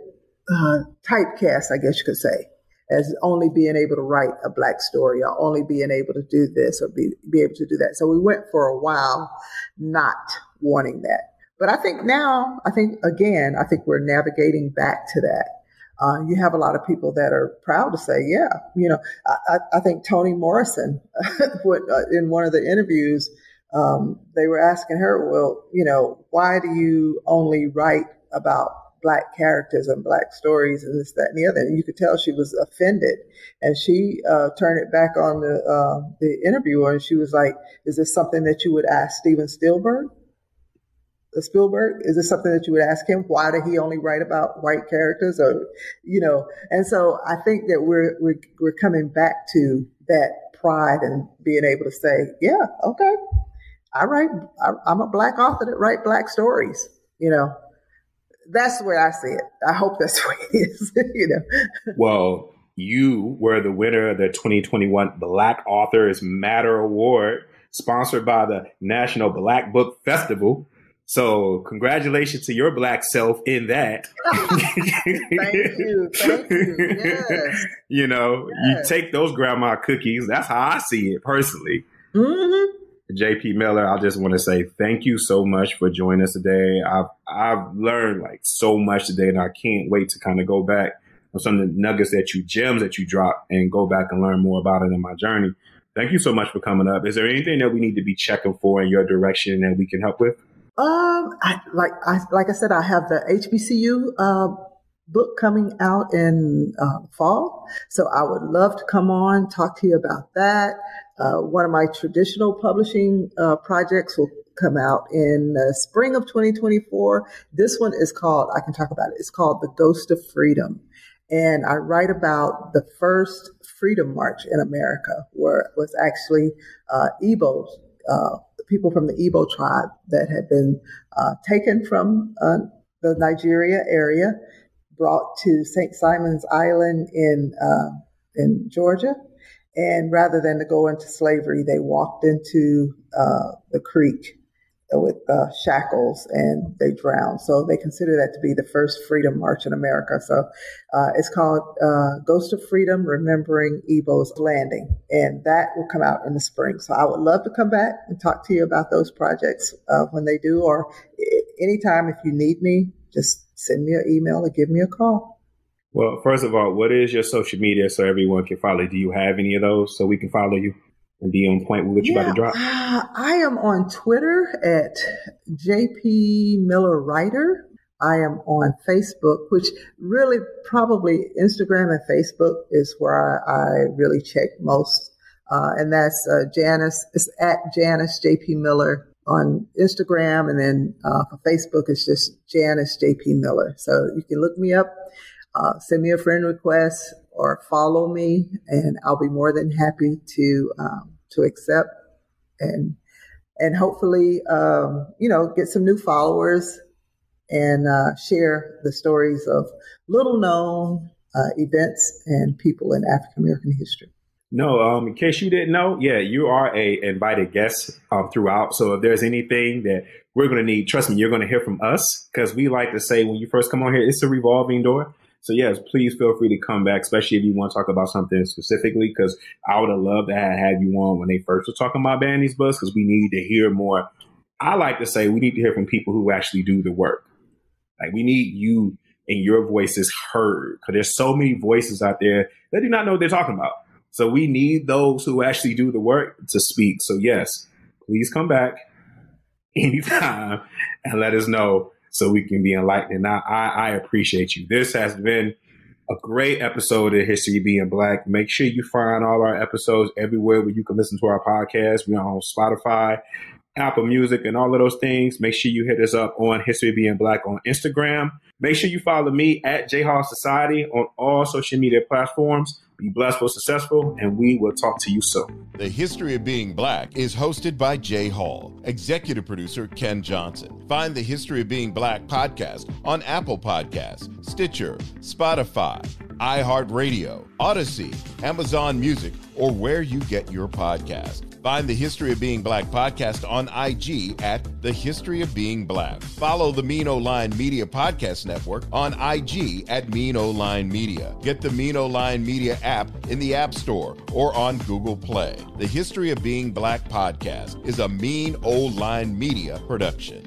uh, typecast, I guess you could say, as only being able to write a Black story, or only being able to do this, or be, be able to do that. So we went for a while not wanting that. But I think now, I think, again, I think we're navigating back to that. Uh, you have a lot of people that are proud to say, yeah, you know, I, I, I think Toni Morrison, in one of the interviews, um, they were asking her, well, you know, why do you only write about Black characters and Black stories and this, that, and the other? And you could tell she was offended. And she uh, turned it back on the uh, the interviewer, and she was like, is this something that you would ask Steven Spielberg? Spielberg? Is this something that you would ask him? Why did he only write about white characters? Or, you know, and so I think that we're we're, we're coming back to that pride and being able to say, yeah, okay, I write, I, I'm a Black author that write Black stories, you know. That's the way I see it. I hope that's the way it is. You know. Well, you were the winner of the twenty twenty-one Black Authors Matter Award, sponsored by the National Black Book Festival. So congratulations to your Black self in that. Thank you. Thank you. Yes. You know, yes. You take those grandma cookies. That's how I see it personally. Mm-hmm. J P. Miller, I just want to say thank you so much for joining us today. I've, I've learned like so much today, and I can't wait to kind of go back on some of the nuggets that you, gems that you dropped, and go back and learn more about it in my journey. Thank you so much for coming up. Is there anything that we need to be checking for in your direction that we can help with? Um, I, like I like I said, I have the H B C U uh, book coming out in uh, fall, so I would love to come on, talk to you about that. Uh, one of my traditional publishing uh, projects will come out in the spring of twenty twenty-four. This one is called, I can talk about it, it's called The Ghost of Freedom. And I write about the first freedom march in America, where it was actually uh, Igbos, uh, people from the Igbo tribe that had been uh, taken from uh, the Nigeria area, brought to Saint Simon's Island in uh, in Georgia. And rather than to go into slavery, they walked into uh, the creek with uh, shackles, and they drowned. So they consider that to be the first freedom march in America. So uh, it's called uh, Ghost of Freedom, Remembering Igbo's Landing. And that will come out in the spring. So I would love to come back and talk to you about those projects uh, when they do, or anytime if you need me, just send me an email or give me a call. Well, first of all, what is your social media so everyone can follow? Do you have any of those so we can follow you and be on point with what you're yeah, about to drop? Uh, I am on Twitter at J P. Miller Writer. I am on Facebook, which really probably Instagram and Facebook is where I, I really check most. Uh, and that's uh, Janice, it's at Janice J P. Miller on Instagram. And then uh, for Facebook, it's just Janice J P. Miller. So you can look me up, uh, send me a friend request, or follow me, and I'll be more than happy to um, to accept and and hopefully um, you know, get some new followers and uh, share the stories of little known uh, events and people in African American history. No, um, in case you didn't know, yeah, you are a invited guest um, throughout. So if there's anything that we're going to need, trust me, you're going to hear from us, because we like to say when you first come on here, it's a revolving door. So yes, please feel free to come back, especially if you want to talk about something specifically, because I would have loved to have had you on when they first were talking about banning these books, because we need to hear more. I like to say we need to hear from people who actually do the work. Like, we need you and your voices heard, because there's so many voices out there that do not know what they're talking about. So we need those who actually do the work to speak. So yes, please come back anytime and let us know, so we can be enlightened. Now, I, I appreciate you. This has been a great episode of History Being Black. Make sure you find all our episodes everywhere where you can listen to our podcast. We're on Spotify, Apple Music, and all of those things. Make sure you hit us up on History Being Black on Instagram. Make sure you follow me at J Hall Society on all social media platforms. Be blessed, for successful, and we will talk to you soon. The History of Being Black is hosted by Jay Hall, executive producer Ken Johnson. Find the History of Being Black podcast on Apple Podcasts, Stitcher, Spotify, iHeartRadio, Odyssey, Amazon Music, or where you get your podcast. Find the History of Being Black podcast on I G at The History of Being Black. Follow the Mean Ole Lion Media Podcast Network on I G at Mean Ole Lion Media. Get the Mean Ole Lion Media app in the App Store or on Google Play. The History of Being Black podcast is a Mean Ole Lion Media production.